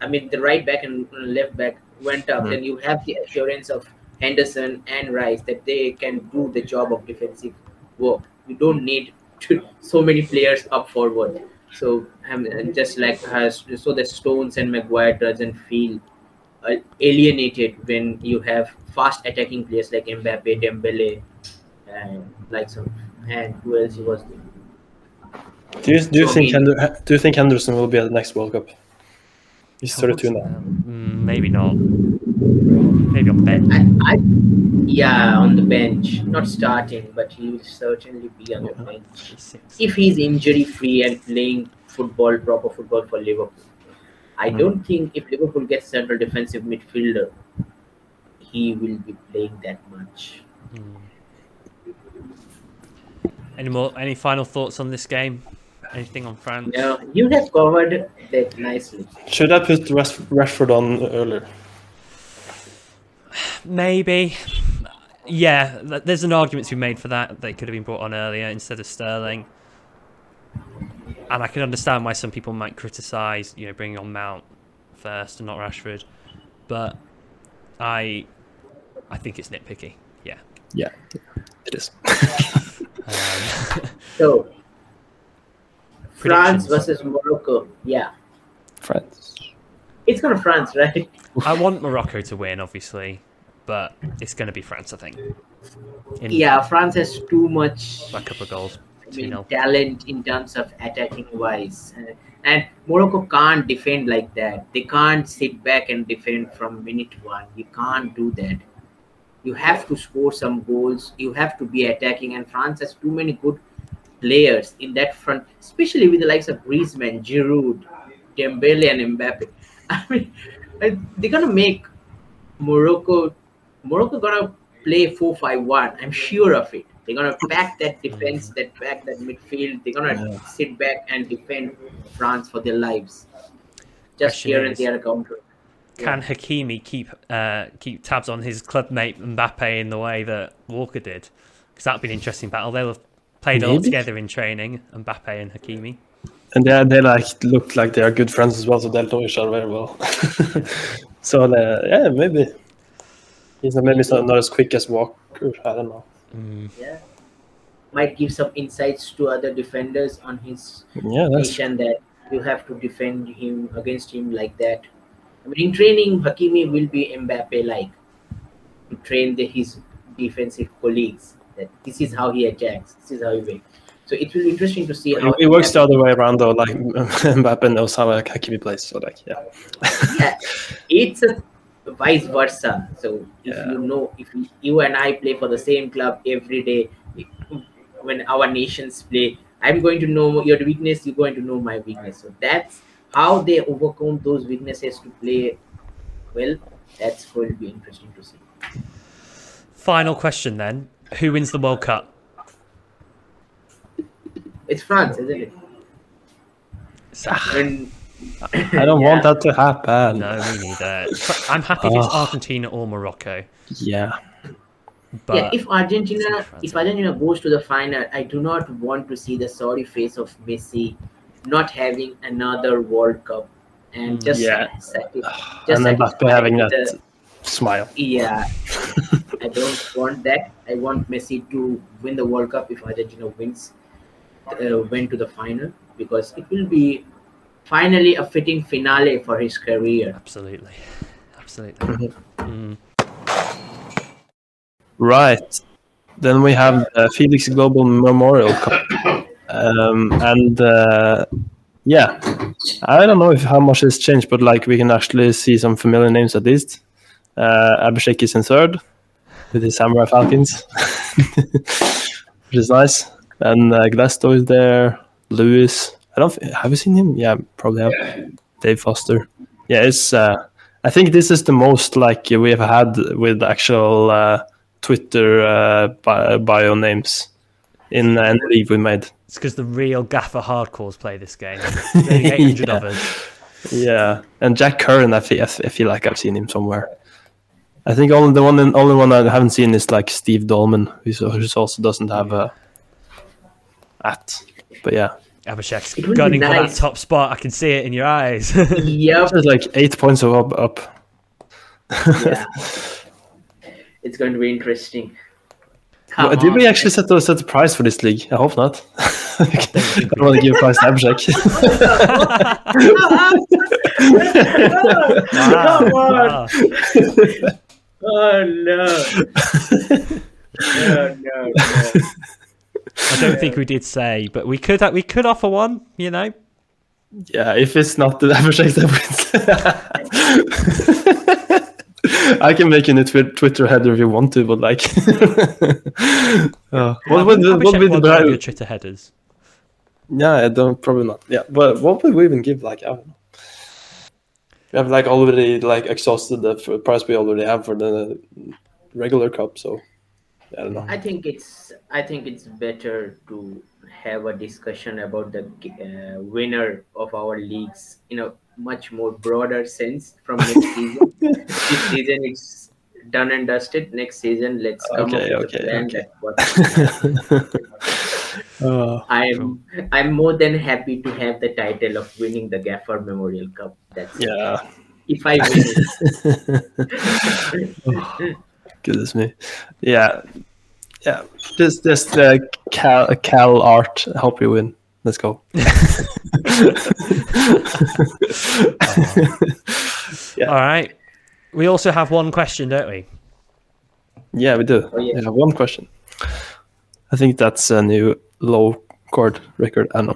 I mean the right back and left back went up, mm. then you have the assurance of Henderson and Rice that they can do the job of defensive work. You don't need to, so many players up forward. So um, just like has so that Stones and Maguire doesn't feel Uh, alienated when you have fast attacking players like Mbappé, Dembele, and like some, and who else was there? Do you do you so think Hender, do you think Henderson will be at the next World Cup? He's thirty-two now. Um, maybe not. Maybe on the bench. I, I, yeah, on the bench, not starting, but he will certainly be on the bench if he's injury-free and playing football, proper football for Liverpool. I don't think if Liverpool gets central defensive midfielder, he will be playing that much. Any more? Any final thoughts on this game? Anything on France? No, you have covered that nicely. Should I put Rashford on earlier? Maybe. Yeah, there's an argument to be made for that. They could have been brought on earlier instead of Sterling. And I can understand why some people might criticise, you know, bringing on Mount first and not Rashford, but I, I think it's nitpicky. Yeah. Yeah, it is. um, so, France versus Morocco. Yeah. France. It's going to France, right? I want Morocco to win, obviously, but it's going to be France, I think. In, yeah, France has too much. A couple of goals. Talent in terms of attacking wise, uh, and Morocco can't defend like that. They can't sit back and defend from minute one. You can't do that. You have to score some goals. You have to be attacking, and France has too many good players in that front, especially with the likes of Griezmann, Giroud, Dembele, and Mbappé. I mean, they're gonna make Morocco. Morocco gonna play four five one. I'm sure of it. They're going to pack that defense, that pack that midfield. They're going to yeah. sit back and defend France for their lives. Just Question here is, and there counter. Can yeah. Hakimi keep uh, keep tabs on his clubmate Mbappe in the way that Walker did? Because that would be an interesting battle. They'll have played Maybe. all together in training, Mbappe and Hakimi. And they, they like look like they are good friends as well, so they'll know each other very well. so, uh, yeah, maybe. He's not, maybe he's not, not as quick as Walker. I don't know. Mm. Yeah, might give some insights to other defenders on his yeah, position that you have to defend him against him like that. I mean, in training, Hakimi will be Mbappe-like to train the, his defensive colleagues that this is how he attacks, this is how he wins. So it will be interesting to see how it, it works the other way around though. Like Mbappe knows how Hakimi plays, so like yeah, yeah it's a vice versa. So if yeah. you know, if we, you and I play for the same club every day, when our nations play, I'm going to know your weakness, you're going to know my weakness. So that's how they overcome those weaknesses to play well. That's going to be interesting to see. Final question then. Who wins the World Cup? It's France, isn't it? When... I don't yeah. want that to happen. No, me neither. I'm happy if it's oh. Argentina or Morocco. Yeah. But yeah, if Argentina if Argentina goes to the final, I do not want to see the sorry face of Messi not having another World Cup and just yeah. satis- just and Mbappé having that the... smile. Yeah, I don't want that. I want Messi to win the World Cup if Argentina wins, uh, went to the final, because it will be finally a fitting finale for his career. Absolutely, absolutely. mm. Right. Then we have uh, Felix Global Memorial Cup. Um, and uh, yeah, I don't know if how much has changed, but like we can actually see some familiar names at least. Uh, Abhishek is in third with his Samurai Falcons, which is nice. And uh, Glasgow is there. Lewis. I don't th- have you seen him? Yeah, probably have. Yeah. Dave Foster. Yeah, it's. Uh, I think this is the most like we have had with actual. Uh, Twitter uh, bio, bio names in uh, the league we made. It's because the real gaffer hardcores play this game. There's only eight hundred yeah. of us. Yeah, and Jack Curran, I feel, I feel like I've seen him somewhere. I think only the one, only one I haven't seen is like Steve Dolman, who also doesn't have a at. But yeah, Abhishek's gunning nice. for that top spot. I can see it in your eyes. Yeah, there's like eight points of up. up. Yeah. It's going to be interesting. Well, did we actually set a, set a price for this league? I hope not. I don't want to give a price to Abhishek. oh, oh, no. oh, no, no. I don't think we did say, but we could we could offer one, you know? Yeah, if it's not the Abhishek that wins. I can make in a twi- Twitter header if you want to, but like, uh, what would the, what would the your Twitter headers? Yeah, I don't probably not. Yeah, but what would we even give? Like, I don't know. We have like already like exhausted the f- price we already have for the regular cup, so I don't know. I think it's I think it's better to have a discussion about the uh, winner of our leagues in a much more broader sense from next season. This season it's done and dusted. Next season, let's come okay, up with okay, a plan. Okay. That oh, I'm true. I'm more than happy to have the title of winning the Gaffer Memorial Cup. That's yeah. It. If I win. oh, goodness me, yeah, yeah. Just just uh, Cal Cal Art. I hope you win. Let's go. uh-huh. yeah. All right. We also have one question, don't we? Yeah, we do. Oh, yeah. We have one question. I think that's a new low chord record. I don't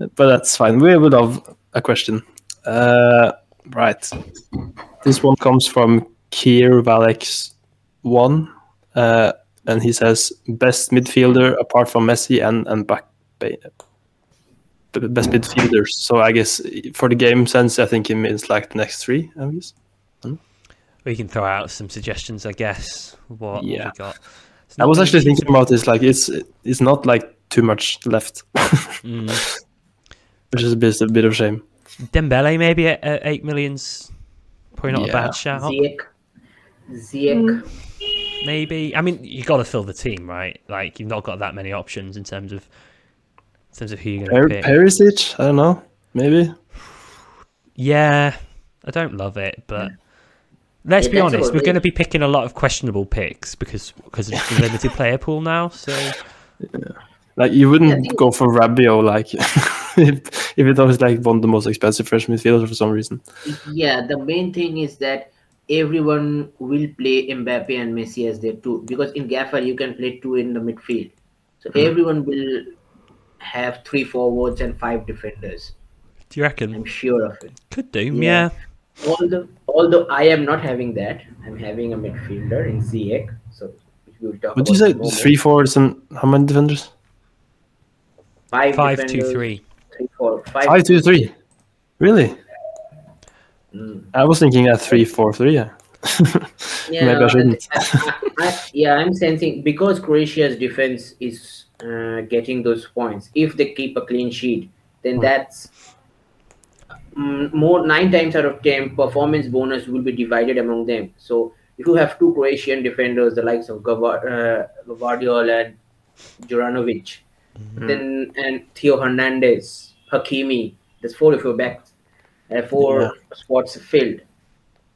know. But that's fine. We would have a question. Uh, right. This one comes from Kier Valex one. Uh, and he says, best midfielder apart from Messi and, and Mbappé. Best midfielders. So I guess for the game sense, I think it means like the next three. I guess hmm? we can throw out some suggestions. I guess what yeah. we got. I was actually thinking about this. Like it's it's not like too much left, mm. which is a bit a bit of shame. Dembele maybe at, at eight millions. Probably not yeah. a bad shout. Ziyech. Ziyech. Maybe. I mean, you got to fill the team, right? Like you've not got that many options in terms of. In terms of who you're going to pick. Perisic? I don't know. Maybe. Yeah. I don't love it, but yeah. let's yeah, be honest. We're going to be picking a lot of questionable picks because because it's a limited player pool now. So, yeah. like you wouldn't yeah, think... go for Rabiot, like if if it was like one of the most expensive fresh midfielders for some reason. Yeah. The main thing is that everyone will play Mbappé and Messi as their two, because in Gaffer you can play two in the midfield. So mm. everyone will. Have three forwards and five defenders. Do you reckon? I'm sure of it. Could do, yeah. yeah. Although, although I am not having that, I'm having a midfielder in Ziyech. So we'll talk. What about is it? Three forwards and how many defenders? Five, five two, three. Three, four, five, five, two, three. Really? Mm. I was thinking at three, four, three. Yeah. yeah, Maybe I shouldn't. I, I, I, yeah, I'm sensing because Croatia's defense is uh, getting those points. If they keep a clean sheet, then that's um, more nine times out of ten performance bonus will be divided among them. So if you have two Croatian defenders, the likes of Gvardiol uh, and Juranovic, mm-hmm. then and Theo Hernandez, Hakimi, there's four of your backs, uh, four yeah. spots filled.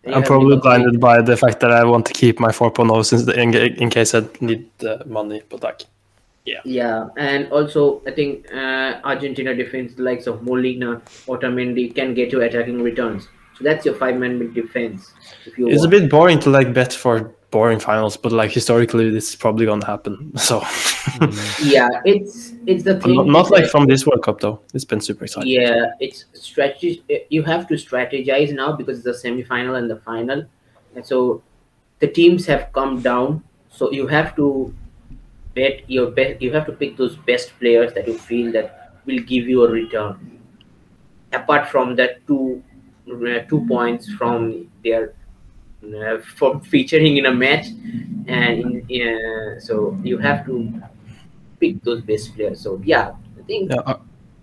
I'm probably blinded by the fact that I want to keep my four point oh since the, in, in case I need the uh, money. But like, yeah, yeah, and also I think uh, Argentina defense, the likes of Molina, Otamendi, can get you attacking returns. So that's your five-man defense. If you it's want. A bit boring to like bet for boring finals, but like historically, this is probably going to happen. So mm-hmm. yeah, it's it's the thing. Not, not like from this World Cup though. It's been super exciting. Yeah, it's strategy. You have to strategize now because it's the semi-final and the final, and so the teams have come down. So you have to bet your best. You have to pick those best players that you feel that will give you a return. Apart from that, two. Uh, two points from their uh, from featuring in a match, and in, uh, so you have to pick those best players. So yeah, I think. Yeah, are,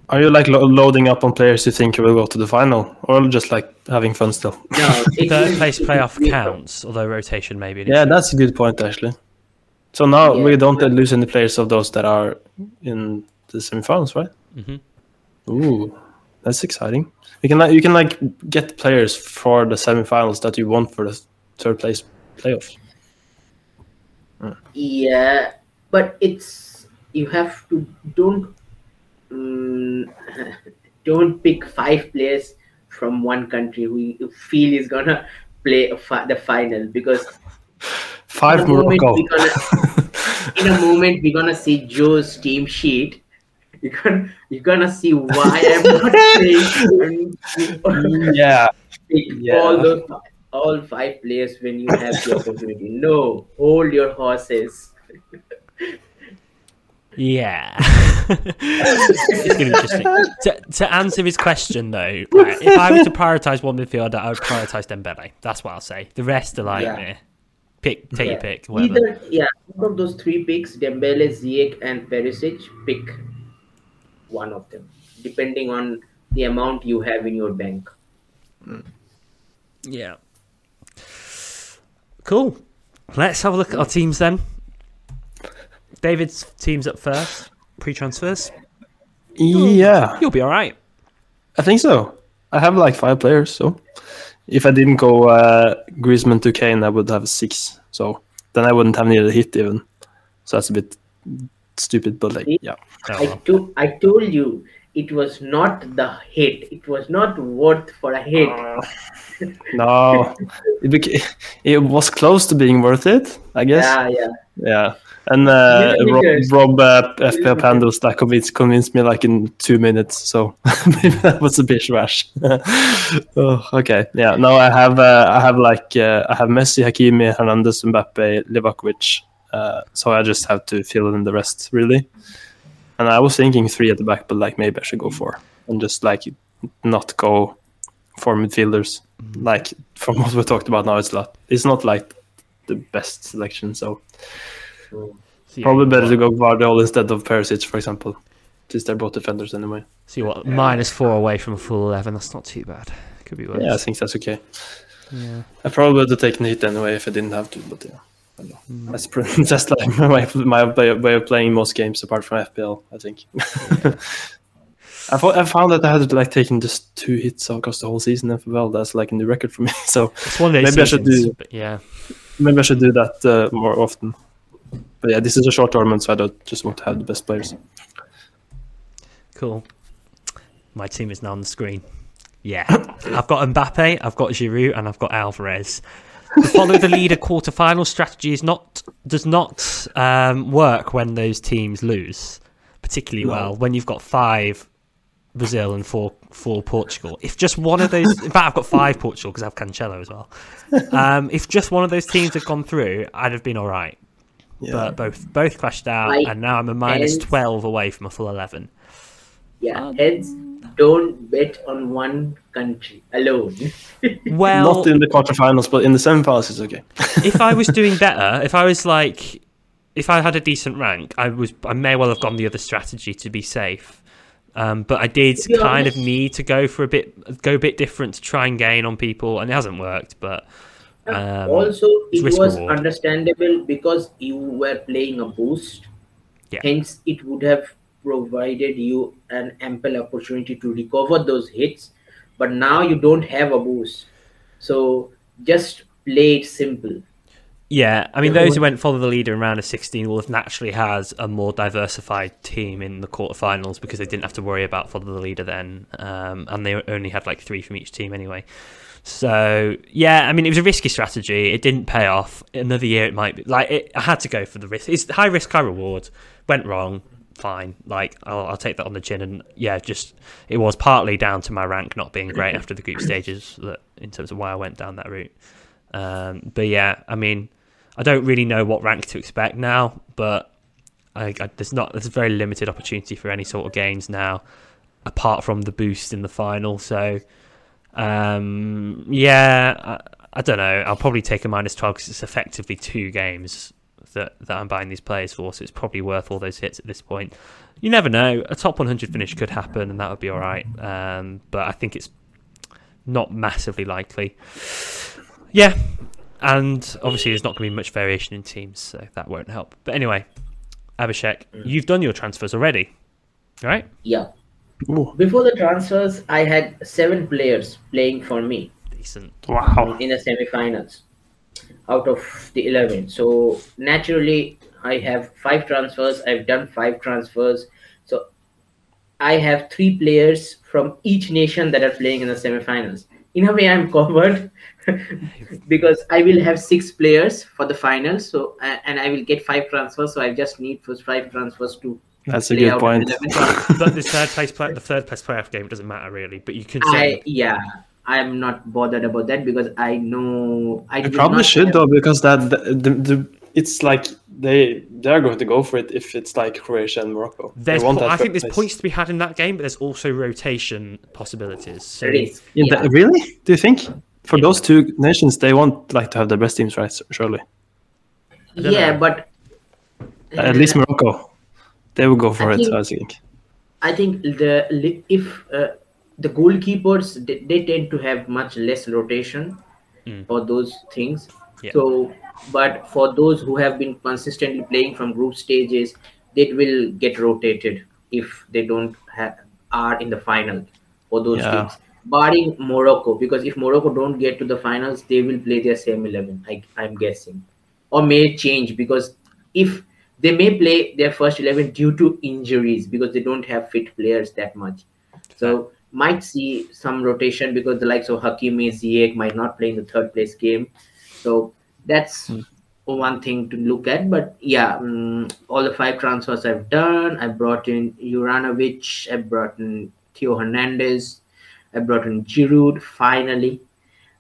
are you like lo- loading up on players you think will go to the final, or just like having fun still? No, third place playoff counts, although rotation maybe. Yeah, that's a good point actually. So now yeah. we don't lose any players of those that are in the semifinals, right? Mm-hmm. Ooh. That's exciting. You can like you can like get players for the semifinals that you want for the third place playoffs. Mm. Yeah, but it's you have to don't um, don't pick five players from one country who you feel is gonna play a fi- the final because five Morocco. In a moment we're gonna see Joe's team sheet. You're gonna, you're gonna see why I'm not playing. yeah. yeah. All those, all five players when you have the opportunity. No, hold your horses. Yeah. It's gonna be interesting. To, to answer his question though, like, if I were to prioritise one midfielder, I would prioritise Dembele. That's what I'll say. The rest are like, yeah. eh, pick, take yeah. your pick. Whatever. Either, yeah, from those three picks, Dembele, Ziyech, and Perisic, pick one of them, depending on the amount you have in your bank. Yeah. Cool. Let's have a look at our teams then. David's team's up first. Pre-transfers. Yeah. You'll be all right. I think so. I have like five players, so if I didn't go uh, Griezmann to Kane, I would have six. So then I wouldn't have needed a hit even. So that's a bit stupid, but like, yeah. I, to- I told you it was not the hit. It was not worth for a hit. Uh, no, it beca- it was close to being worth it, I guess. Yeah, yeah, yeah. And uh, Rob, Rob uh, F P L handles that convinced, convinced me like in two minutes. So maybe that was a bit rash. oh, okay, yeah. No, I have uh, I have like uh, I have Messi, Hakimi, Hernandez, Mbappé, Livaković. Uh, so I just have to fill in the rest, really. And I was thinking three at the back, but like maybe I should go four and just like not go for midfielders. Like from what we talked about now, it's not it's not like the best selection. So, so probably better to go Guardiola instead of Perisic, for example, since they're both defenders anyway. See what? Minus four away from a full eleven. That's not too bad. Could be worse. Yeah, I think that's okay. Yeah, I probably would have taken a hit anyway if I didn't have to, but yeah. I don't know. That's pretty, that's like my my way of playing most games apart from F P L. I think I, thought, I found that I had like taken just two hits across the whole season F P L. That's like a new record for me. So it's one maybe seasons, I should do yeah. Maybe I should do that uh, more often. But yeah, this is a short tournament, so I don't just want to have the best players. Cool. My team is now on the screen. Yeah, I've got Mbappe, I've got Giroud, and I've got Alvarez. The follow the leader quarterfinal strategy is not does not um, work when those teams lose particularly no. well when you've got five Brazil and four four Portugal. If just one of those, in fact, I've got five Portugal because I have Cancelo as well. Um, if just one of those teams had gone through, I'd have been all right. Yeah. But both both crashed out, like, and now I'm a minus twelve away from a full eleven. Yeah, heads, don't bet on one country alone. Well, not in the quarterfinals, but in the semifinals is okay. If I was doing better, if I was like, if I had a decent rank, I was, I may well have gone the other strategy to be safe. Um, but I did kind honest. of need to go for a bit, go a bit different to try and gain on people, and it hasn't worked. But um, also, it was reward. understandable because you were playing a boost. Yeah. Hence, it would have provided you an ample opportunity to recover those hits. But now you don't have a boost, so just play it simple. Yeah, I mean, those who went follow the leader in round of sixteen will have naturally has a more diversified team in the quarterfinals because they didn't have to worry about follow the leader then, um, and they only had like three from each team anyway. So yeah, I mean, it was a risky strategy. It didn't pay off. Another year, it might be like it, I had to go for the risk. It's high risk, high reward. Went wrong, fine. Like I'll, I'll take that on the chin. And yeah, just it was partly down to my rank not being great after the group stages that, in terms of why I went down that route. Um, but yeah, I mean. I don't really know what rank to expect now, but I, I, there's not there's a very limited opportunity for any sort of gains now, apart from the boost in the final. So, um, yeah, I, I don't know. I'll probably take a minus twelve because it's effectively two games that, that I'm buying these players for, so it's probably worth all those hits at this point. You never know. A top one hundred finish could happen, and that would be all right. Um, but I think it's not massively likely. Yeah. And obviously, there's not going to be much variation in teams, so that won't help. But anyway, Abhishek, you've done your transfers already, right? Yeah. Ooh. Before the transfers, I had seven players playing for me. Decent. Wow. In the semi-finals, out of the eleven. So naturally, I have five transfers. I've done five transfers. So I have three players from each nation that are playing in the semi-finals. In a way, I'm covered because I will have six players for the final, so uh, and I will get five transfers. So I just need first five transfers to. That's play a good out point. But the third place play, the third place playoff game, it doesn't matter really. But you can. I, yeah, I'm not bothered about that because I know I. I probably should have... though because that the, the, the it's like they they're going to go for it if it's like Croatia and Morocco. There's po- I think there's place. points to be had in that game, but there's also rotation possibilities. So is, yeah. Yeah. Really? Do you think? For those two nations, they want like to have the best teams, right? Surely. Yeah, know. but uh, at least Morocco, they will go for I it. Think, I think. I think the if uh, the goalkeepers they, they tend to have much less rotation mm. for those things. Yeah. So, but for those who have been consistently playing from group stages, they will get rotated if they don't have are in the final for those yeah. teams. Barring Morocco, because if Morocco don't get to the finals, they will play their same eleven, I, I'm guessing. Or may change, because if they may play their first eleven due to injuries, because they don't have fit players that much. So might see some rotation, because the likes of Hakimi, Ziyech might not play in the third place game. So that's mm. one thing to look at. But yeah, um, all the five transfers I've done, I brought in Juranovic, I brought in Theo Hernandez, I brought in Giroud finally,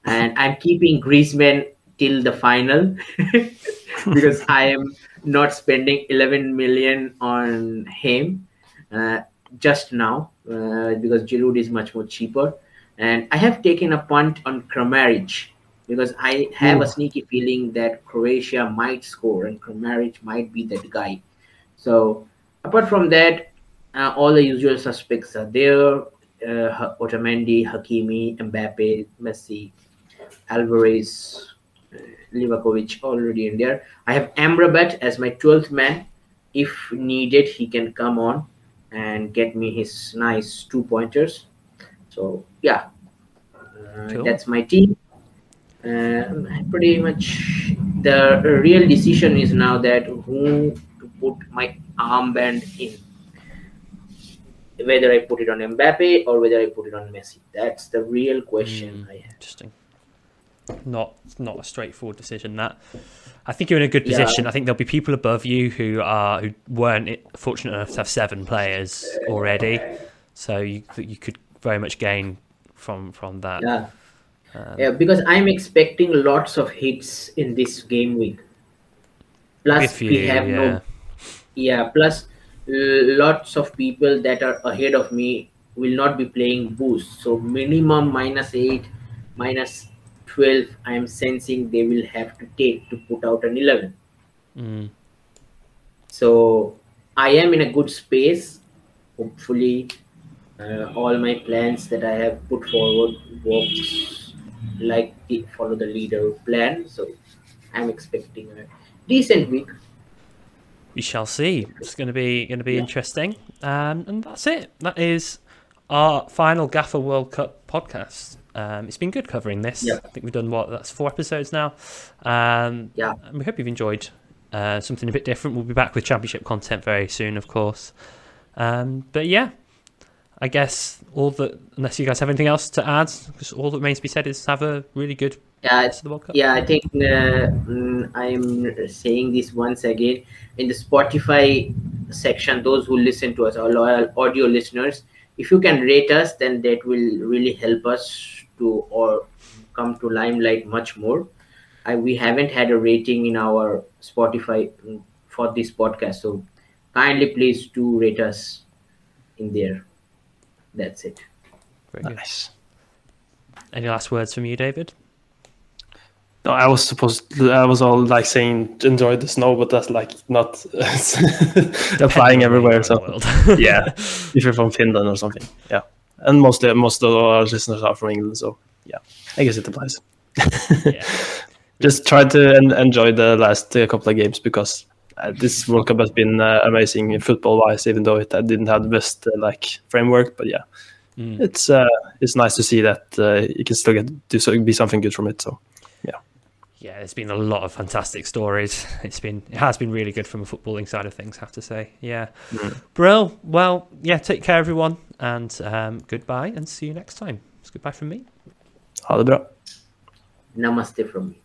and I'm keeping Griezmann till the final because I am not spending eleven million on him uh, just now uh, because Giroud is much more cheaper. And I have taken a punt on Kramarić because I have Ooh. a sneaky feeling that Croatia might score and Kramarić might be that guy. So apart from that, uh, all the usual suspects are there. Uh, Otamendi, Hakimi, Mbappé, Messi, Alvarez, uh, Livaković already in there. I have Amrabat as my twelfth man. If needed, he can come on and get me his nice two pointers. So yeah, uh, cool. That's my team. Um, pretty much the real decision is now that who to put my armband in. Whether I put it on Mbappe or whether I put it on Messi. That's the real question mm, I have. Interesting. Not not a straightforward decision, that. I think you're in a good position. Yeah. I think there'll be people above you who are who weren't fortunate enough to have seven players already. So you you could very much gain from from that. Yeah, um, yeah. Because I'm expecting lots of hits in this game week. Plus you, we have yeah. no. Yeah. Plus lots of people that are ahead of me will not be playing boost. So minimum minus eight, minus twelve. I'm sensing they will have to take to put out an eleven. Mm. So I am in a good space. Hopefully, uh, all my plans that I have put forward works like the follow the leader plan. So I'm expecting a decent week. We shall see. It's going to be going to be yeah. interesting. Um, and that's it. That is our final Gaffer World Cup podcast. Um, it's been good covering this. Yeah. I think we've done what that's four episodes now. Um, yeah. And we hope you've enjoyed uh, something a bit different. We'll be back with championship content very soon, of course. Um, but yeah, I guess all that, unless you guys have anything else to add, because all that remains to be said is have a really good yeah, rest of the World Cup. Yeah, I think uh, I'm saying this once again. In the Spotify section, those who listen to us, our loyal audio listeners, if you can rate us, then that will really help us to or come to limelight much more. I, we haven't had a rating in our Spotify for this podcast, so kindly please do rate us in there. That's it. Very nice. Good. Any last words from you, David? No, I was supposed. I was all like saying enjoy the snow, but that's like not applying everywhere. So yeah, if you're from Finland or something, yeah, and mostly most of our listeners are from England, so yeah, I guess it applies. yeah. Just try to en- enjoy the last uh, couple of games because. Uh, this World Cup has been uh, amazing football-wise, even though it uh, didn't have the best uh, like framework. But yeah, mm. it's uh, it's nice to see that uh, you can still get do so, be something good from it. So yeah, yeah, it's been a lot of fantastic stories. It's been it has been really good from a footballing side of things, I have to say. Yeah, mm. Brill. Well, yeah, take care everyone, and um, goodbye, and see you next time. It's goodbye from me. Ha det bra. Namaste from me.